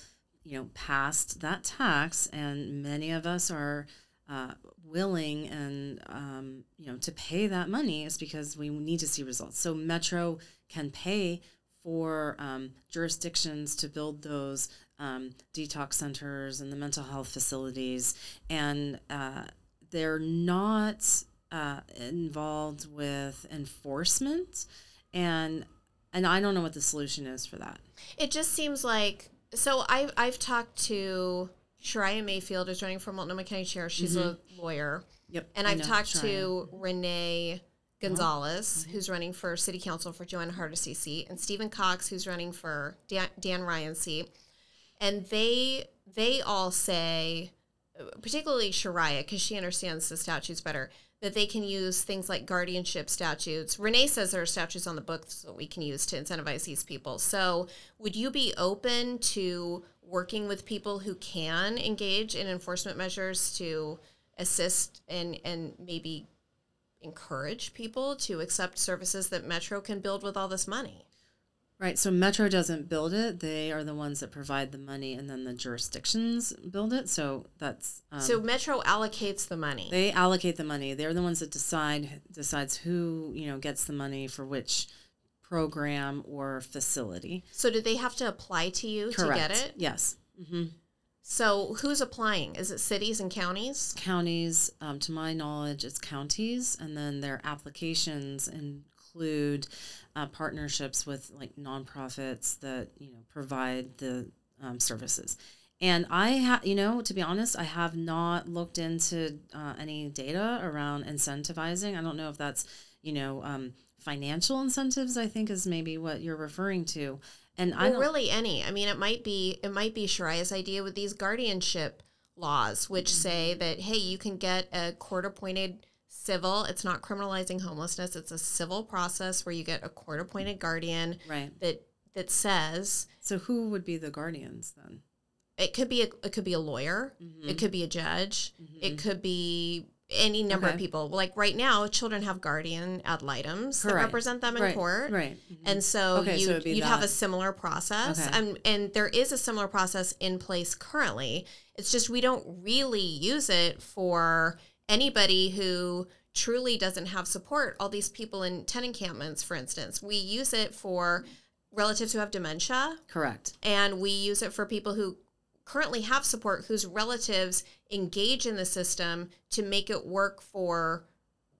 passed that tax, and many of us are willing and to pay that money, is because we need to see results. So Metro can pay for jurisdictions to build those detox centers and the mental health facilities, and they're not involved with enforcement, and I don't know what the solution is for that. It just seems like, so I've talked to Shariah Mayfield, who's running for Multnomah County Chair. She's a lawyer. Yep. And I've talked to Rene Gonzalez, who's running for City Council for Joanna Hardesty seat, and Stephen Cox, who's running for Dan Ryan's seat. And they all say, particularly Shariah, because she understands the statutes better, that they can use things like guardianship statutes. Renee says there are statutes on the books that we can use to incentivize these people. So would you be open to working with people who can engage in enforcement measures to assist and maybe encourage people to accept services that Metro can build with all this money? Right, so Metro doesn't build it. They are the ones that provide the money, and then the jurisdictions build it. So that's so Metro allocates the money. They allocate the money. They're the ones that decides who gets the money for which program or facility. So do they have to apply to you to get it? Yes. Mm-hmm. So who's applying? Is it cities and counties? Counties, to my knowledge, it's counties, and then their applications include partnerships with like nonprofits that provide the services. And I to be honest, I have not looked into any data around incentivizing. I don't know if that's financial incentives, I think, is maybe what you're referring to. And I don't really any. I mean, it might be Shariah's idea with these guardianship laws, which say that, hey, you can get a court-appointed civil, it's not criminalizing homelessness, it's a civil process where you get a court-appointed guardian that says. So who would be the guardians then? It could be a lawyer, mm-hmm. it could be a judge, mm-hmm. it could be any number of people. Like right now, children have guardian ad litems that represent them in court. Right. Mm-hmm. And so you'd have a similar process. Okay. And there is a similar process in place currently. It's just we don't really use it for anybody who truly doesn't have support. All these people in tent encampments, for instance, we use it for relatives who have dementia. Correct. And we use it for people who currently have support whose relatives engage in the system to make it work for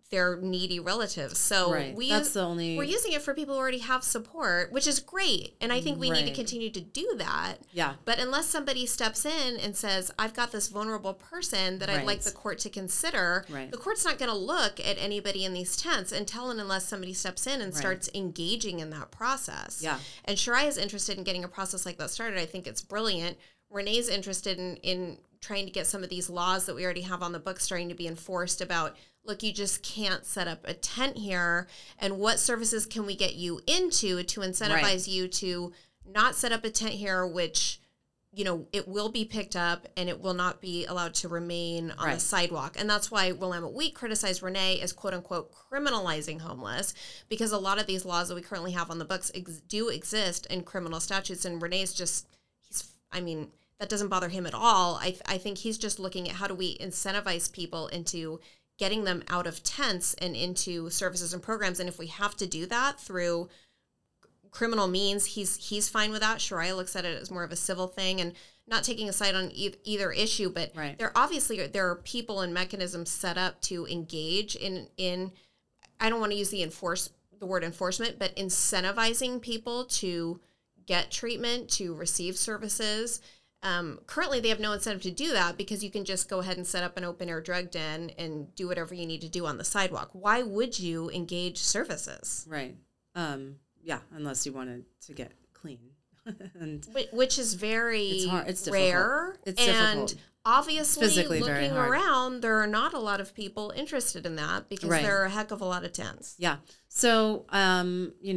their needy relatives. So we're using it for people who already have support, which is great. And I think we need to continue to do that. Yeah. But unless somebody steps in and says, I've got this vulnerable person that I'd like the court to consider, the court's not going to look at anybody in these tents until and unless somebody steps in and starts engaging in that process. Yeah. And Shariah is interested in getting a process like that started. I think it's brilliant. Renee's interested in trying to get some of these laws that we already have on the books starting to be enforced about, look, you just can't set up a tent here, and what services can we get you into to incentivize you to not set up a tent here, which, you know, it will be picked up and it will not be allowed to remain on the sidewalk. And that's why Willamette Week criticized Rene as, quote unquote, criminalizing homeless, because a lot of these laws that we currently have on the books do exist in criminal statutes, and Renee's just, that doesn't bother him at all. I think he's just looking at how do we incentivize people into getting them out of tents and into services and programs. And if we have to do that through criminal means, he's fine with that. Shariah looks at it as more of a civil thing, and not taking a side on either issue. But there are people and mechanisms set up to engage in I don't want to use the word enforcement, but incentivizing people to get treatment, to receive services. Currently, they have no incentive to do that because you can just go ahead and set up an open-air drug den and do whatever you need to do on the sidewalk. Why would you engage services? Right. Unless you wanted to get clean. Which is very rare. It's difficult. Obviously, looking around, there are not a lot of people interested in that because there are a heck of a lot of tents. Yeah. So, we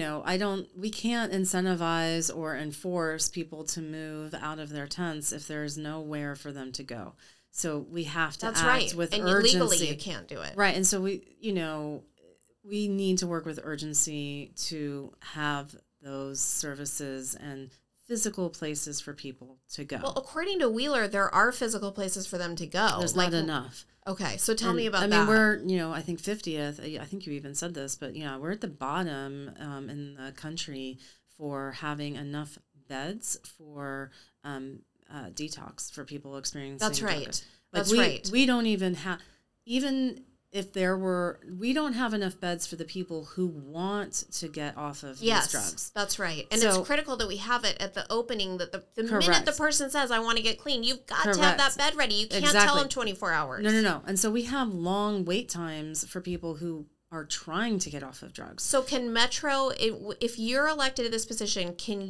can't incentivize or enforce people to move out of their tents if there's nowhere for them to go. So we have to act with urgency. And legally you can't do it. Right. And so we need to work with urgency to have those services and physical places for people to go. Well, according to Wheeler, there are physical places for them to go. There's not enough. Okay, so tell me about that. I mean, we're, I think 50th, I think you even said this, but, we're at the bottom in the country for having enough beds for detox for people experiencing. That's right. We don't even have, we don't have enough beds for the people who want to get off of these drugs. That's right. And it's critical that we have it at the opening, that the minute the person says, I want to get clean, you've got to have that bed ready. You can't tell them 24 hours. No. And so we have long wait times for people who are trying to get off of drugs. So can Metro, if you're elected to this position, can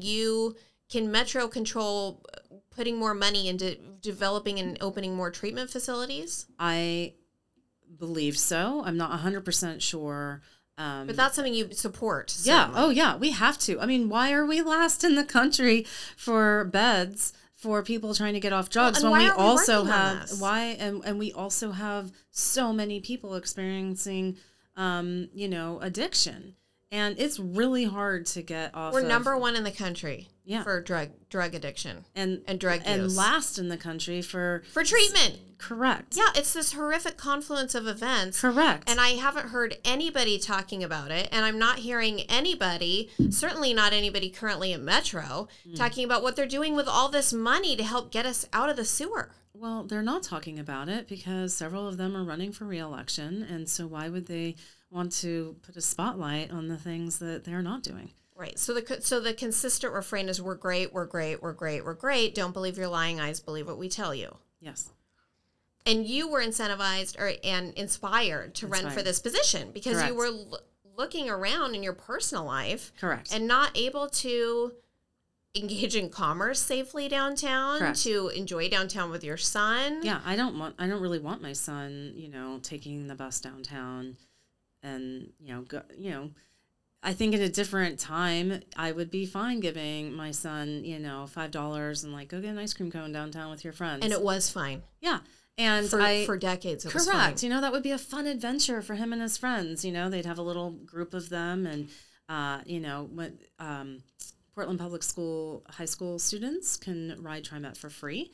Metro control putting more money into developing and opening more treatment facilities? I believe so. I'm not 100% sure. But that's something you support. Certainly. Yeah. Oh, yeah. We have to. I mean, why are we last in the country for beds for people trying to get off drugs when we also have we also have so many people experiencing, addiction, and it's really hard to get off. We're number one in the country. Yeah. For drug addiction and drug use. And last in the country for treatment. Correct. Yeah, it's this horrific confluence of events. Correct. And I haven't heard anybody talking about it, and I'm not hearing anybody, certainly not anybody currently at Metro, talking about what they're doing with all this money to help get us out of the sewer. Well, they're not talking about it because several of them are running for re-election, and so why would they want to put a spotlight on the things that they're not doing? Right. So the consistent refrain is we're great, we're great, we're great, we're great. Don't believe your lying eyes. Believe what we tell you. Yes. And you were incentivized and inspired to run for this position because you were looking around in your personal life. Correct. And not able to engage in commerce safely downtown, correct, to enjoy downtown with your son. Yeah, I don't really want my son, taking the bus downtown and, go. I think in a different time, I would be fine giving my son, $5 and go get an ice cream cone downtown with your friends. And it was fine. Yeah. And for decades, it was fine. Correct. That would be a fun adventure for him and his friends. They'd have a little group of them and, Portland Public School high school students can ride TriMet for free.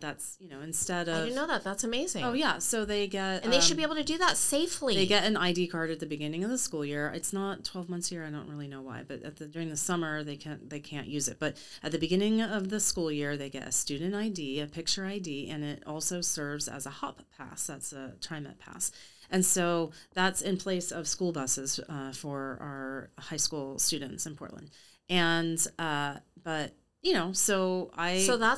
That's, instead of... I didn't know that. That's amazing. Oh, yeah. So they get... And they should be able to do that safely. They get an ID card at the beginning of the school year. It's not 12 months here. I don't really know why. But during the summer, they can't use it. But at the beginning of the school year, they get a student ID, a picture ID, and it also serves as a hop pass. That's a TriMet pass. And so that's in place of school buses for our high school students in Portland. And, So that's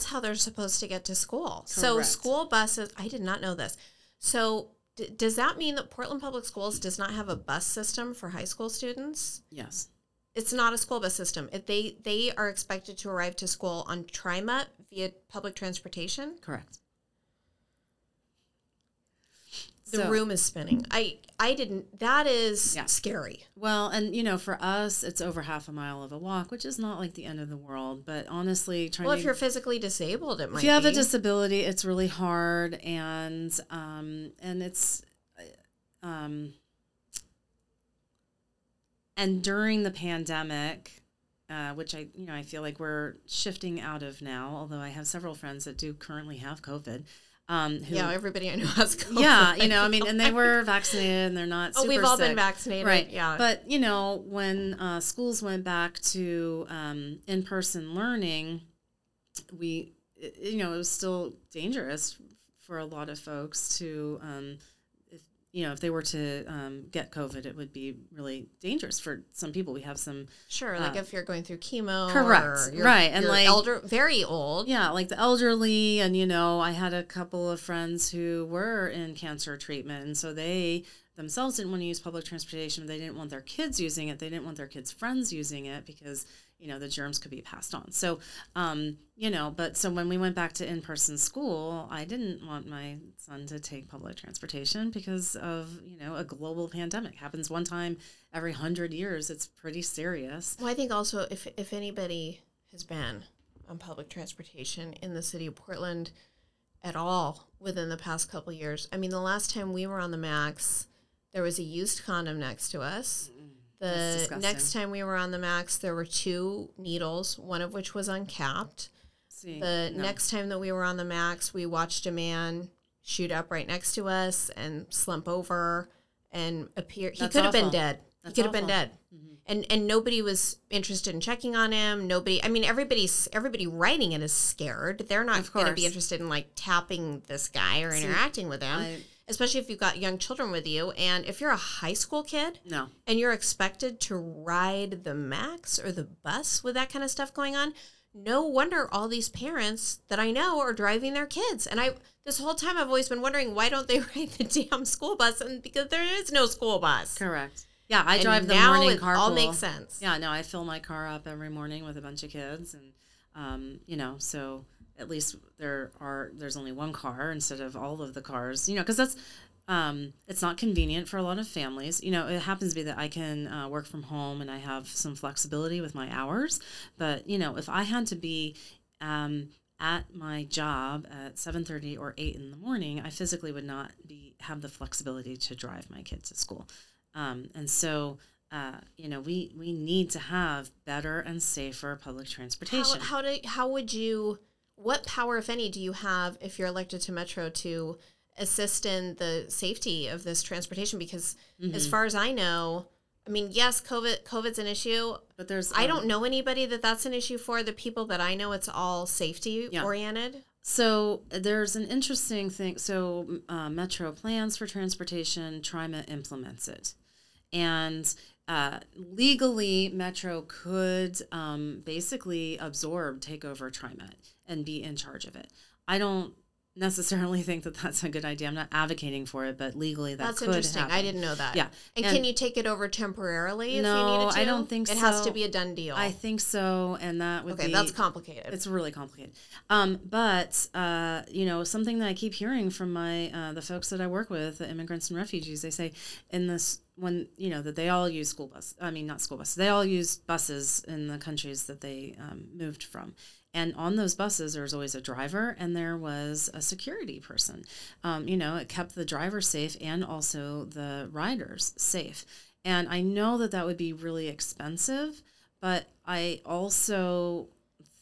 how they're supposed to get to school. Correct. So school buses, I did not know this. So does that mean that Portland Public Schools does not have a bus system for high school students? Yes. It's not a school bus system. They are expected to arrive to school on TriMet via public transportation? Correct. The room is spinning. I didn't. That is scary. Well, and for us, it's over half a mile of a walk, which is not the end of the world. But honestly, if you're physically disabled, it might. If you have a disability, it's really hard, and it's, and during the pandemic, which I feel like we're shifting out of now. Although I have several friends that do currently have COVID. Everybody I know has COVID. Yeah, and they were vaccinated and they're not super sick. Oh, we've all been vaccinated. Right, yeah. But, when schools went back to in-person learning, it was still dangerous for a lot of folks to, if they were to get COVID, it would be really dangerous for some people. We have some... Sure, if you're going through chemo. Correct, or right. And very old. Yeah, the elderly. And, I had a couple of friends who were in cancer treatment. And so they themselves didn't want to use public transportation. They didn't want their kids using it. They didn't want their kids' friends using it because, the germs could be passed on. So, so when we went back to in-person school, I didn't want my son to take public transportation because of, a global pandemic. Happens one time every 100 years. It's pretty serious. Well, I think also if anybody has been on public transportation in the city of Portland at all within the past couple of years, the last time we were on the MAX, there was a used condom next to us. The next time we were on the MAX, there were two needles, one of which was uncapped. Next time that we were on the MAX, we watched a man shoot up right next to us and slump over and appear. He could have been dead. Mm-hmm. And nobody was interested in checking on him. Nobody. Everybody writing it is scared. They're not going to be interested in tapping this guy or interacting with him. Especially if you've got young children with you. And if you're a high school kid and you're expected to ride the MAX or the bus with that kind of stuff going on, no wonder all these parents that I know are driving their kids. And this whole time I've always been wondering, why don't they ride the damn school bus? And because there is no school bus. Correct. Yeah, I drive the morning carpool. Now it all makes sense. Yeah, no, I fill my car up every morning with a bunch of kids. And, so... At least there's only one car instead of all of the cars, because that's, it's not convenient for a lot of families. It happens to be that I can work from home and I have some flexibility with my hours. But, if I had to be at my job at 7:30 or 8 in the morning, I physically would not have the flexibility to drive my kids to school. We need to have better and safer public transportation. How would you... What power, if any, do you have if you're elected to Metro to assist in the safety of this transportation? Because as far as I know, yes, COVID's an issue, but I don't know anybody that's an issue for. The people that I know, it's all safety oriented. So there's an interesting thing. So Metro plans for transportation, TriMet implements it, and. Legally, Metro could basically take over TriMet and be in charge of it. I don't necessarily think that that's a good idea. I'm not advocating for it, but legally that's could interesting. Happen. I didn't know that. Yeah. And can you take it over temporarily if you needed to? No, I don't think so. It has to be a done deal. I think so, and that would be... Okay, that's complicated. It's really complicated. But you know, something that I keep hearing from my the folks that I work with, the immigrants and refugees, they say in this... When you know that they all use school bus, I mean not school buses. They all use buses in the countries that they moved from, and on those buses there was always a driver and there was a security person. You know, it kept the driver safe and also the riders safe. And I know that that would be really expensive, but I also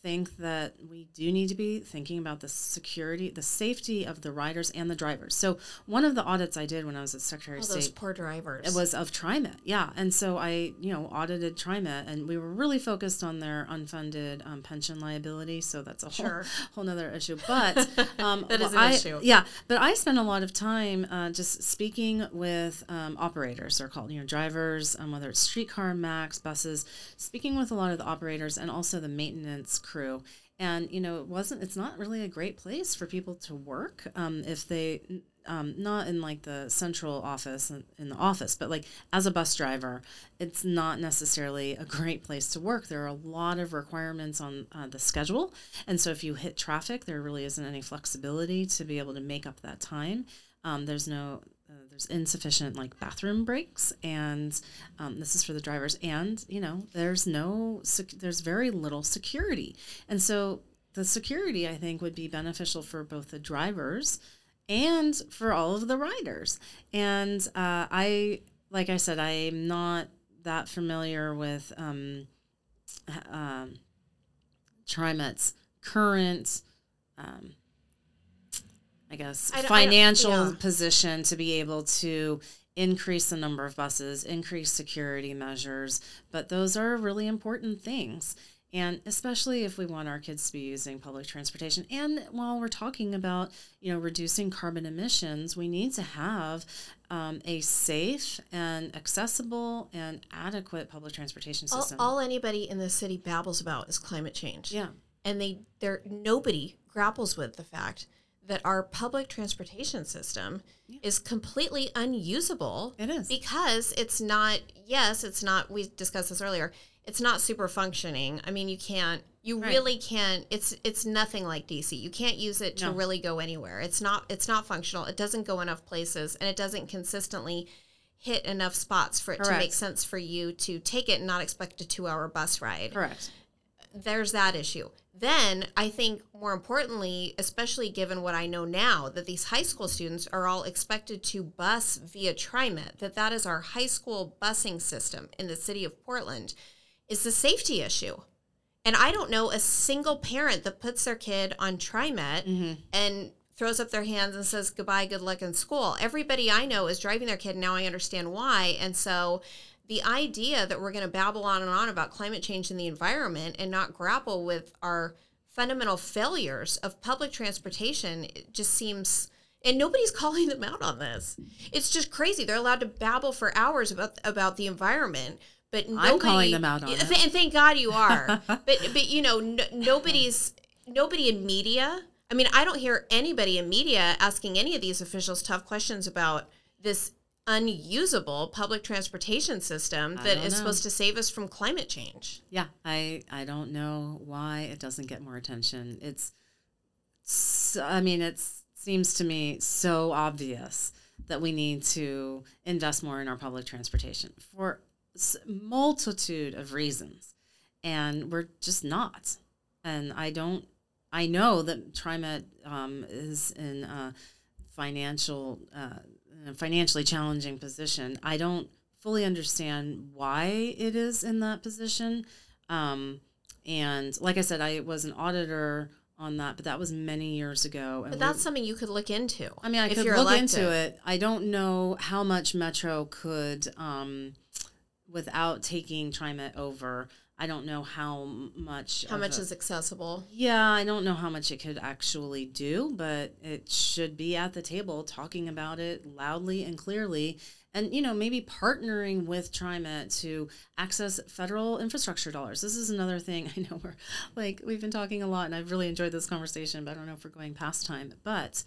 think that we do need to be thinking about the security, the safety of the riders and the drivers. So one of the audits I did when I was at Secretary of State, those poor drivers. It was of TriMet, yeah. And so I, you know, audited TriMet, and we were really focused on their unfunded pension liability. So that's a whole nother issue. But that is an issue. Yeah, but I spent a lot of time just speaking with operators. They're called, you know, drivers, whether it's streetcar, MAX, buses. Speaking with a lot of the operators and also the maintenance crew. And you know, it's not really a great place for people to work if they not in like the central office in the office, but like as a bus driver, it's not necessarily a great place to work. There are a lot of requirements on the schedule, and so if you hit traffic, there really isn't any flexibility to be able to make up that time. There's insufficient like bathroom breaks, and this is for the drivers. And you know, there's very little security, and so the security I think would be beneficial for both the drivers and for all of the riders. And I'm not that familiar with TriMet's current. Financial position to be able to increase the number of buses, increase security measures, but those are really important things. And especially if we want our kids to be using public transportation. And while we're talking about, you know, reducing carbon emissions, we need to have a safe and accessible and adequate public transportation system. All anybody in the city babbles about is climate change. Yeah. And nobody grapples with the fact that our public transportation system is completely unusable. It is. Because we discussed this earlier, it's not super functioning. I mean, really can't, it's nothing like DC. You can't use it to really go anywhere. It's not functional. It doesn't go enough places, and it doesn't consistently hit enough spots for it to make sense for you to take it and not expect a 2-hour bus ride. Correct. There's that issue. Then I think more importantly, especially given what I know now, that these high school students are all expected to bus via TriMet, that is our high school busing system in the city of Portland, is the safety issue. And I don't know a single parent that puts their kid on TriMet and throws up their hands and says, goodbye, good luck in school. Everybody I know is driving their kid. Now I understand why. And so the idea that we're going to babble on and on about climate change and the environment and not grapple with our fundamental failures of public transportation, it just seems, and nobody's calling them out on this. It's just crazy. They're allowed to babble for hours about the environment, but I'm calling them out on it. And thank God you are. but you know, nobody in media. I mean, I don't hear anybody in media asking any of these officials tough questions about this unusable public transportation system that is supposed to save us from climate change. Yeah, I don't know why it doesn't get more attention. It seems to me so obvious that we need to invest more in our public transportation for a multitude of reasons, and we're just not. And I know that TriMet is in financially challenging position. I don't fully understand why it is in that position. And like I said, I was an auditor on that, but that was many years ago. And but that's something you could look into. I mean, I could look into it. I don't know how much Metro could, without taking TriMet over, I don't know how much is accessible. Yeah, I don't know how much it could actually do, but it should be at the table talking about it loudly and clearly And, you know, maybe partnering with TriMet to access federal infrastructure dollars. This is another thing I know we've been talking a lot, and I've really enjoyed this conversation, but I don't know if we're going past time. But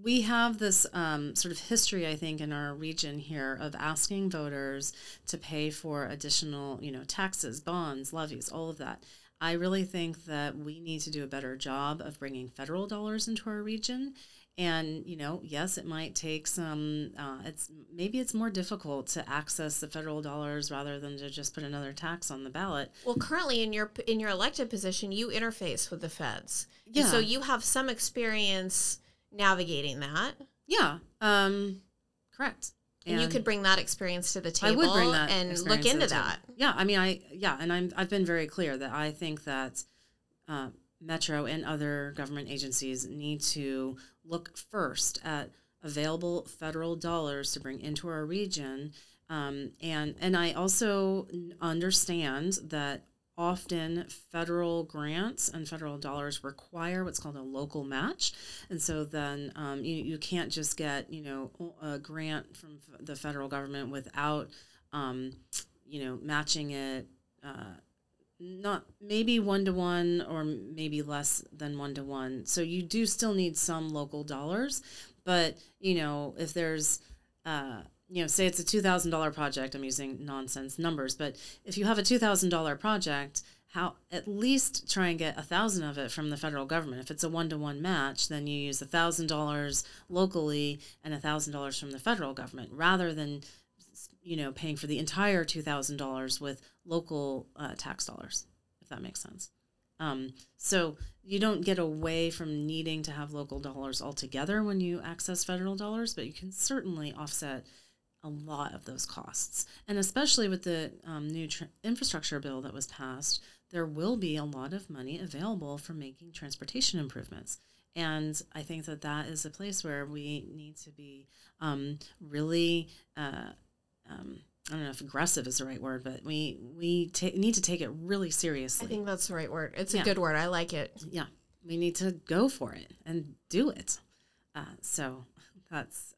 we have this sort of history, I think, in our region here of asking voters to pay for additional, taxes, bonds, levies, all of that. I really think that we need to do a better job of bringing federal dollars into our region. And, yes, it might take some, it's more difficult to access the federal dollars rather than to just put another tax on the ballot. Well, currently in your elected position, you interface with the feds. Yeah. And so you have some experience navigating that. Yeah. Correct. And you could bring that experience to the table. I would bring that and look into that. Yeah. I mean, I've been very clear that I think that, Metro and other government agencies need to look first at available federal dollars to bring into our region. And I also understand that often federal grants and federal dollars require what's called a local match. And so then you can't just get, a grant from the federal government without, matching it, not maybe one-to-one or maybe less than one-to-one. So you do still need some local dollars, but, if there's, say it's a $2,000 project, I'm using nonsense numbers, but if you have a $2,000 project, at least try and get $1,000 of it from the federal government. If it's a one-to-one match, then you use $1,000 locally and $1,000 from the federal government rather than, paying for the entire $2,000 with local tax dollars, if that makes sense. So you don't get away from needing to have local dollars altogether when you access federal dollars, but you can certainly offset a lot of those costs. And especially with the new infrastructure bill that was passed, there will be a lot of money available for making transportation improvements. And I think that that is a place where we need to be really I don't know if aggressive is the right word, but we need to take it really seriously. I think that's the right word. It's a good word. I like it. Yeah. We need to go for it and do it. So that's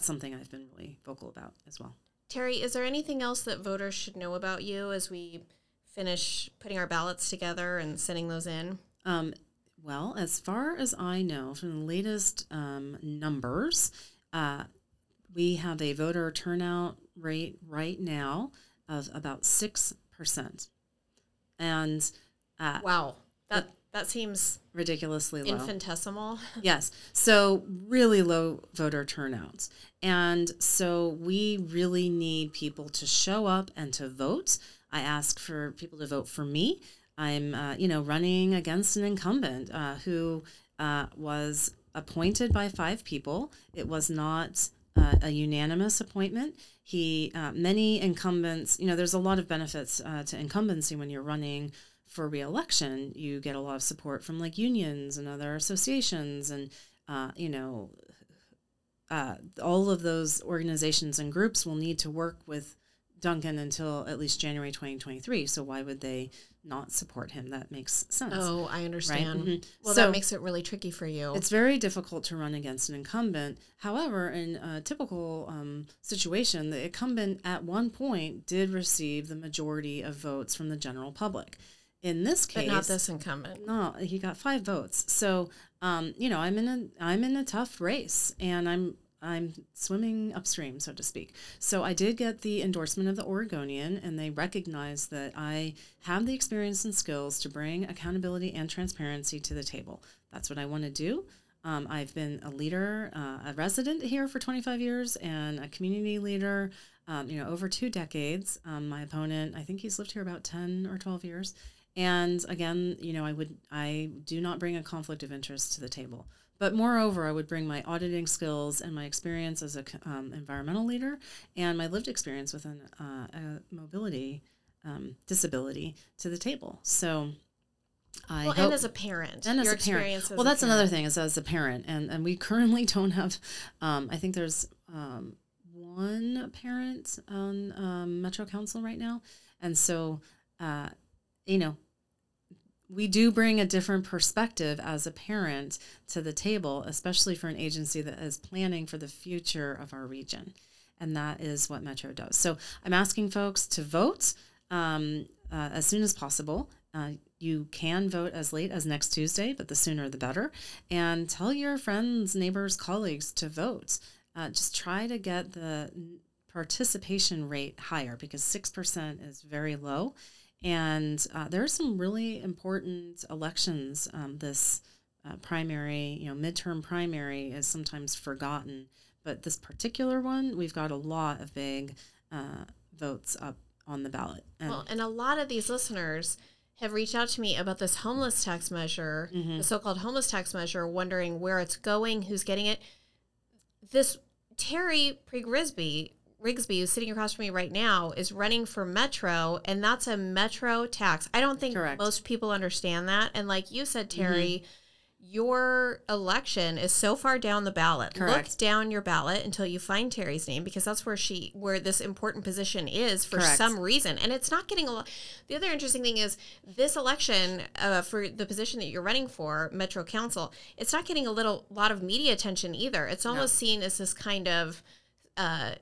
something I've been really vocal about as well. Terri, is there anything else that voters should know about you as we finish putting our ballots together and sending those in? Well, as far as I know, from the latest numbers, we have a voter turnout rate right now of about 6%, and wow, that seems ridiculously low, infinitesimal. Yes, so really low voter turnouts, and so we really need people to show up and to vote. I ask for people to vote for me. I'm running against an incumbent who was appointed by 5 people. It was not a unanimous appointment. Many incumbents, there's a lot of benefits to incumbency when you're running for re-election. You get a lot of support from unions and other associations and, all of those organizations and groups will need to work with Duncan until at least January 2023. So why would they not support him? That makes sense. Oh, I understand. Right? Mm-hmm. Well, so that makes it really tricky for you. It's very difficult to run against an incumbent. However, in a typical situation, the incumbent at one point did receive the majority of votes from the general public. In this case, but not this incumbent. No, he got 5 votes. So, I'm in a tough race, and I'm swimming upstream, so to speak. So I did get the endorsement of the Oregonian, and they recognized that I have the experience and skills to bring accountability and transparency to the table. That's what I want to do. I've been a leader, a resident here for 25 years, and a community leader, over 2 decades. My opponent, I think he's lived here about 10 or 12 years. And again, I do not bring a conflict of interest to the table. But moreover, I would bring my auditing skills and my experience as an environmental leader and my lived experience with a mobility disability to the table. So I hope, and as a parent. And your as a parent. Well, that's another thing is as a parent. And we currently don't have, I think there's one parent on Metro Council right now. And so, we do bring a different perspective as a parent to the table, especially for an agency that is planning for the future of our region. And that is what Metro does. So I'm asking folks to vote as soon as possible. You can vote as late as next Tuesday, but the sooner the better. And tell your friends, neighbors, colleagues to vote. Just try to get the participation rate higher, because 6% is very low. And there are some really important elections. This primary, midterm primary is sometimes forgotten. But this particular one, we've got a lot of big votes up on the ballot. And a lot of these listeners have reached out to me about this homeless tax measure, mm-hmm. the so-called homeless tax measure, wondering where it's going, who's getting it. This Terri Preeg Rigsby, who's sitting across from me right now, is running for Metro, and that's a Metro tax. I don't think Correct. Most people understand that. And like you said, Terry, mm-hmm. your election is so far down the ballot. Correct. Look down your ballot until you find Terry's name, because that's where this important position is for Correct. Some reason. And it's not getting a lot. The other interesting thing is this election for the position that you're running for, Metro Council, it's not getting a lot of media attention either. It's almost seen as this kind of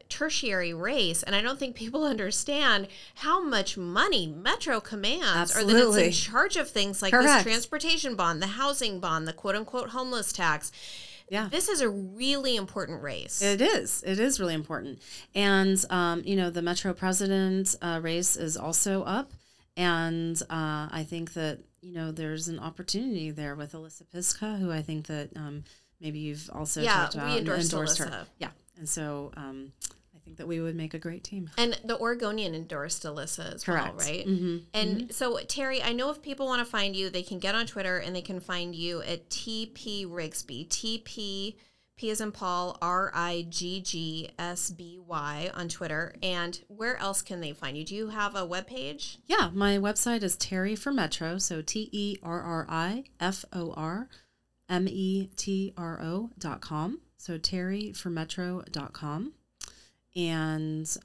tertiary race, and I don't think people understand how much money Metro commands, Absolutely. Or that it's in charge of things like Correct. This transportation bond, the housing bond, the quote-unquote homeless tax. Yeah. This is a really important race. It is. It is really important. And, the Metro president race is also up, and I think that, there's an opportunity there with Alyssa Pisca, who I think that maybe you've also talked about. Yeah, we endorsed her. Yeah. And so I think that we would make a great team. And the Oregonian endorsed Alyssa as Correct. Well, right? Mm-hmm. And mm-hmm. so, Terry, I know if people want to find you, they can get on Twitter and they can find you at TP Rigsby, TP, P as in Paul, RIGGSBY on Twitter. And where else can they find you? Do you have a webpage? Yeah, my website is Terry for Metro, so TerriForMetro.com. So terryformetro.com. And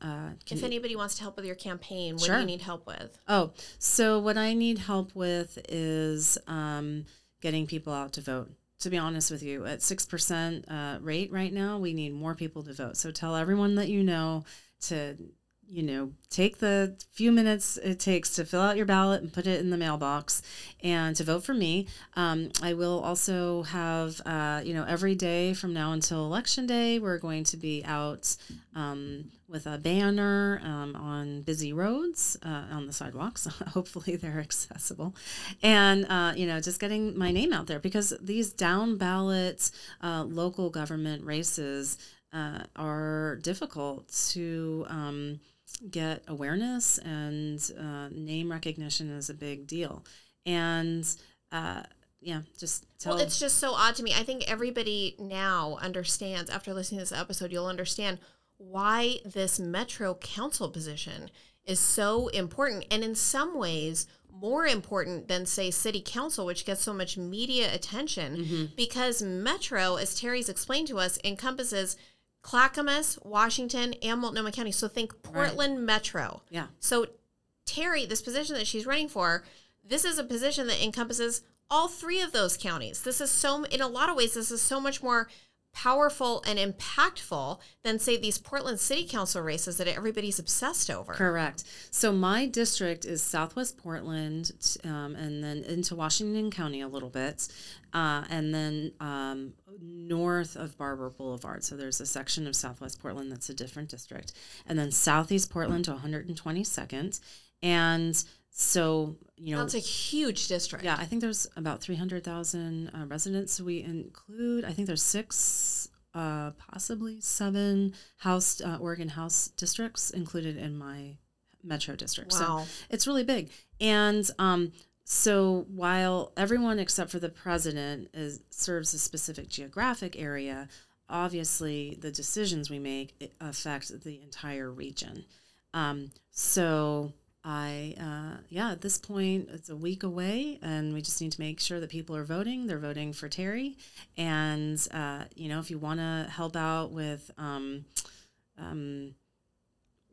if anybody wants to help with your campaign, what Sure. do you need help with? Oh, so what I need help with is getting people out to vote. To be honest with you, at 6% rate right now, we need more people to vote. So tell everyone that you know to, take the few minutes it takes to fill out your ballot and put it in the mailbox and to vote for me. I will also have, every day from now until Election Day, we're going to be out with a banner on busy roads, on the sidewalks. Hopefully they're accessible. And, just getting my name out there, because these down ballot local government races are difficult to get awareness, and name recognition is a big deal. And just tell. Well, it's just so odd to me. I think everybody now understands, after listening to this episode, you'll understand why this Metro Council position is so important, and in some ways more important than, say, City Council, which gets so much media attention, mm-hmm. because Metro, as Terry's explained to us, encompasses Clackamas, Washington, and Multnomah County. So think Portland right. Metro. Yeah. So Terry, this position that she's running for, this is a position that encompasses all three of those counties. This is so, in a lot of ways, this is so much more powerful and impactful than, say, these Portland City Council races that everybody's obsessed over. Correct. So my district is Southwest Portland, and then into Washington County a little bit, and then north of Barber Boulevard. So there's a section of Southwest Portland that's a different district, and then Southeast Portland to 122nd, and so, that's a huge district. Yeah, I think there's about 300,000 residents. We include, I think there's 6, possibly 7 Oregon House districts included in my Metro district. Wow. So it's really big. And so while everyone except for the president serves a specific geographic area, obviously the decisions we make affect the entire region. At this point, it's a week away, and we just need to make sure that people are voting. They're voting for Terry. And, if you want to help out with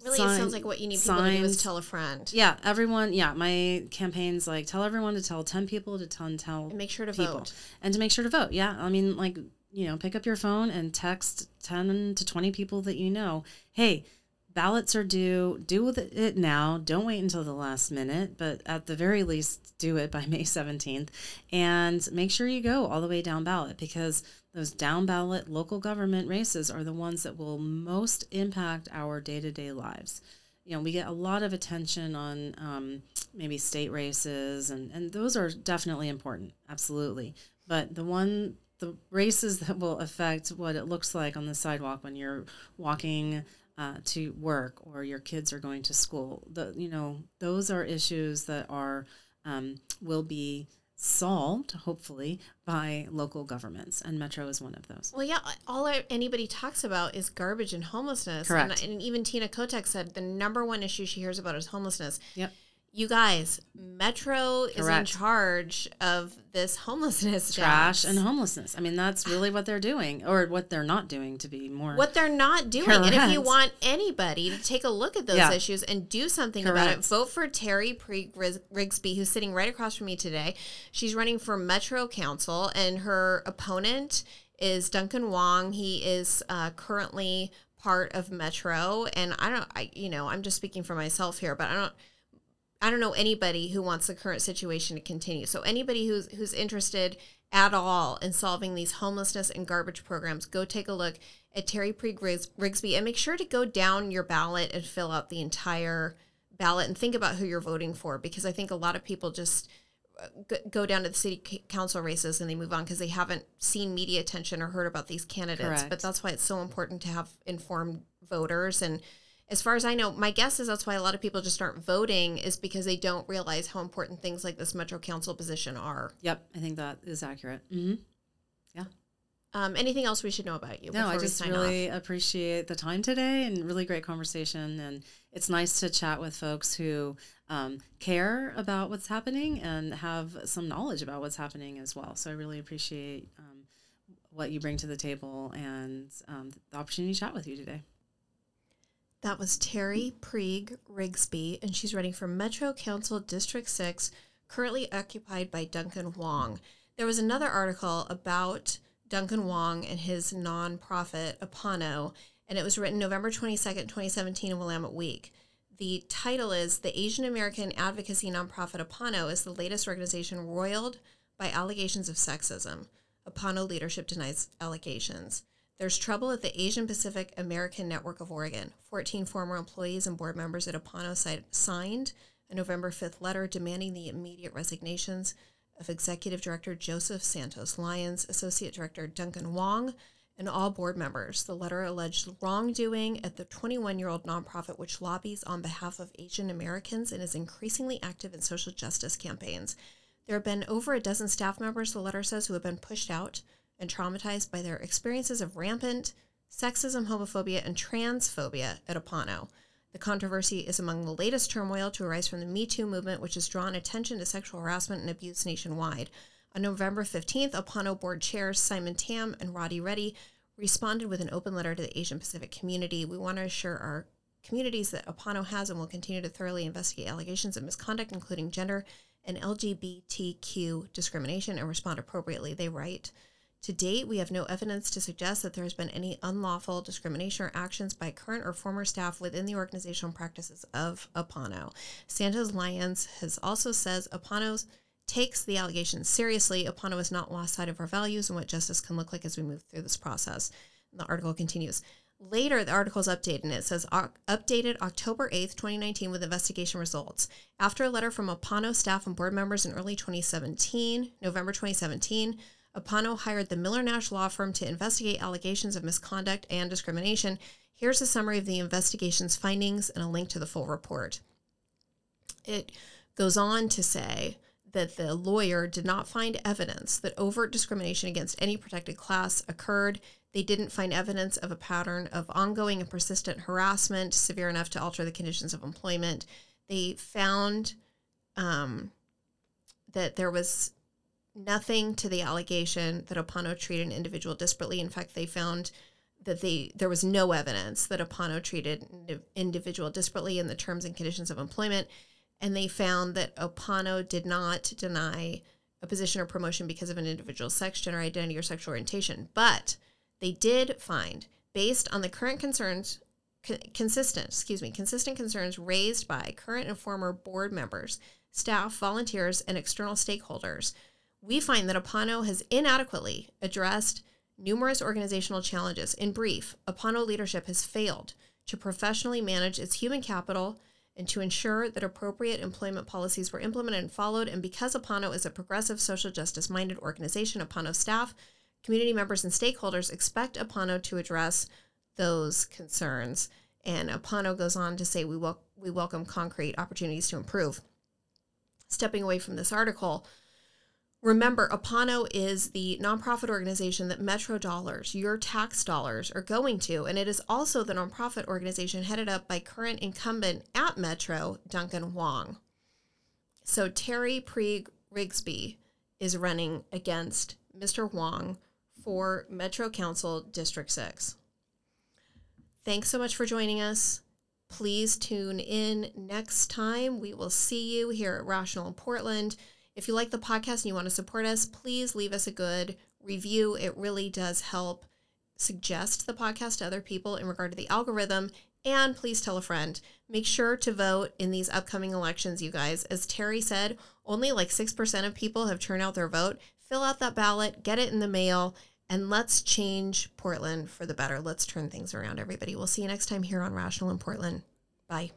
Really, it sounds like what you need people to do is tell a friend. Yeah, everyone. Yeah, my campaign's like, tell everyone to tell 10 people to tell and make sure to vote. And to make sure to vote, yeah. I mean, like, you know, pick up your phone and text 10 to 20 people that you know, hey, ballots are due. Do with it now. Don't wait until the last minute, but at the very least, do it by May 17th. And make sure you go all the way down ballot, because those down ballot local government races are the ones that will most impact our day-to-day lives. You know, we get a lot of attention on maybe state races, and those are definitely important, absolutely. But the races that will affect what it looks like on the sidewalk when you're walking to work or your kids are going to school. Those are issues that are will be solved, hopefully, by local governments, and Metro is one of those. Well, yeah, all anybody talks about is garbage and homelessness. Correct. And even Tina Kotek said the number one issue she hears about is homelessness. Yep. You guys, Metro Correct. Is in charge of this homelessness. Trash and homelessness. I mean, that's really what they're doing, or what they're not doing, to be more. What they're not doing. Correct. And if you want anybody to take a look at those issues and do something about it, vote for Terri Preeg Rigsby, who's sitting right across from me today. She's running for Metro Council, and her opponent is Duncan Hwang. He is currently part of Metro, and I'm just speaking for myself here, but I don't know anybody who wants the current situation to continue. So anybody who's interested at all in solving these homelessness and garbage programs, go take a look at Terri Preeg Rigsby and make sure to go down your ballot and fill out the entire ballot and think about who you're voting for, because I think a lot of people just go down to the city council races and they move on because they haven't seen media attention or heard about these candidates. Correct. But that's why it's so important to have informed voters. And as far as I know, my guess is that's why a lot of people just aren't voting, is because they don't realize how important things like this Metro Council position are. Yep, I think that is accurate. Mm-hmm. Yeah. Anything else we should know about you? No, I just really appreciate the time today, and really great conversation. And it's nice to chat with folks who care about what's happening and have some knowledge about what's happening as well. So I really appreciate what you bring to the table and the opportunity to chat with you today. That was Terri Preeg Rigsby, and she's running for Metro Council District 6, currently occupied by Duncan Hwang. There was another article about Duncan Hwang and his nonprofit, Apano, and it was written November 22nd, 2017 in Willamette Week. The title is, The Asian American Advocacy Nonprofit Apano is the latest organization roiled by allegations of sexism. Apano leadership denies allegations. There's trouble at the Asian Pacific American Network of Oregon. 14 former employees and board members at Apano signed a November 5th letter demanding the immediate resignations of Executive Director Joseph Santos Lyons, Associate Director Duncan Hwang, and all board members. The letter alleged wrongdoing at the 21-year-old nonprofit, which lobbies on behalf of Asian Americans and is increasingly active in social justice campaigns. There have been over a dozen staff members, the letter says, who have been pushed out and traumatized by their experiences of rampant sexism, homophobia, and transphobia at Apano. The controversy is among the latest turmoil to arise from the Me Too movement, which has drawn attention to sexual harassment and abuse nationwide. On November 15th, Apano board chairs Simon Tam and Roddy Reddy responded with an open letter to the Asian Pacific community. We want to assure our communities that Apano has and will continue to thoroughly investigate allegations of misconduct, including gender and LGBTQ discrimination, and respond appropriately, they write. To date, we have no evidence to suggest that there has been any unlawful discrimination or actions by current or former staff within the organizational practices of Apano. Santos Lyons has also says Apano takes the allegations seriously. Apano has not lost sight of our values and what justice can look like as we move through this process. And the article continues. Later, the article is updated, and it says, updated October 8th, 2019, with investigation results. After a letter from Apano staff and board members in early November 2017, Apano hired the Miller Nash law firm to investigate allegations of misconduct and discrimination. Here's a summary of the investigation's findings and a link to the full report. It goes on to say that the lawyer did not find evidence that overt discrimination against any protected class occurred. They didn't find evidence of a pattern of ongoing and persistent harassment severe enough to alter the conditions of employment. They found that there was nothing to the allegation that Apano treated an individual disparately. In fact, they found that there was no evidence that Opano treated an individual disparately in the terms and conditions of employment, and they found that Opano did not deny a position or promotion because of an individual's sex, gender identity, or sexual orientation. But they did find, based on the current concerns, consistent concerns raised by current and former board members, staff, volunteers, and external stakeholders, we find that Opano has inadequately addressed numerous organizational challenges. In brief, Opano leadership has failed to professionally manage its human capital and to ensure that appropriate employment policies were implemented and followed. And because Opano is a progressive, social justice-minded organization, Opano staff, community members, and stakeholders expect Opano to address those concerns. And Opano goes on to say, we welcome concrete opportunities to improve. Stepping away from this article, remember, Opano is the nonprofit organization that Metro dollars, your tax dollars, are going to, and it is also the nonprofit organization headed up by current incumbent at Metro, Duncan Hwang. So Terri Preeg Rigsby is running against Mr. Hwang for Metro Council District 6. Thanks so much for joining us. Please tune in next time. We will see you here at Rational in Portland. If you like the podcast and you want to support us, please leave us a good review. It really does help suggest the podcast to other people in regard to the algorithm. And please tell a friend. Make sure to vote in these upcoming elections, you guys. As Terry said, only like 6% of people have turned out their vote. Fill out that ballot, get it in the mail, and let's change Portland for the better. Let's turn things around, everybody. We'll see you next time here on Rational in Portland. Bye.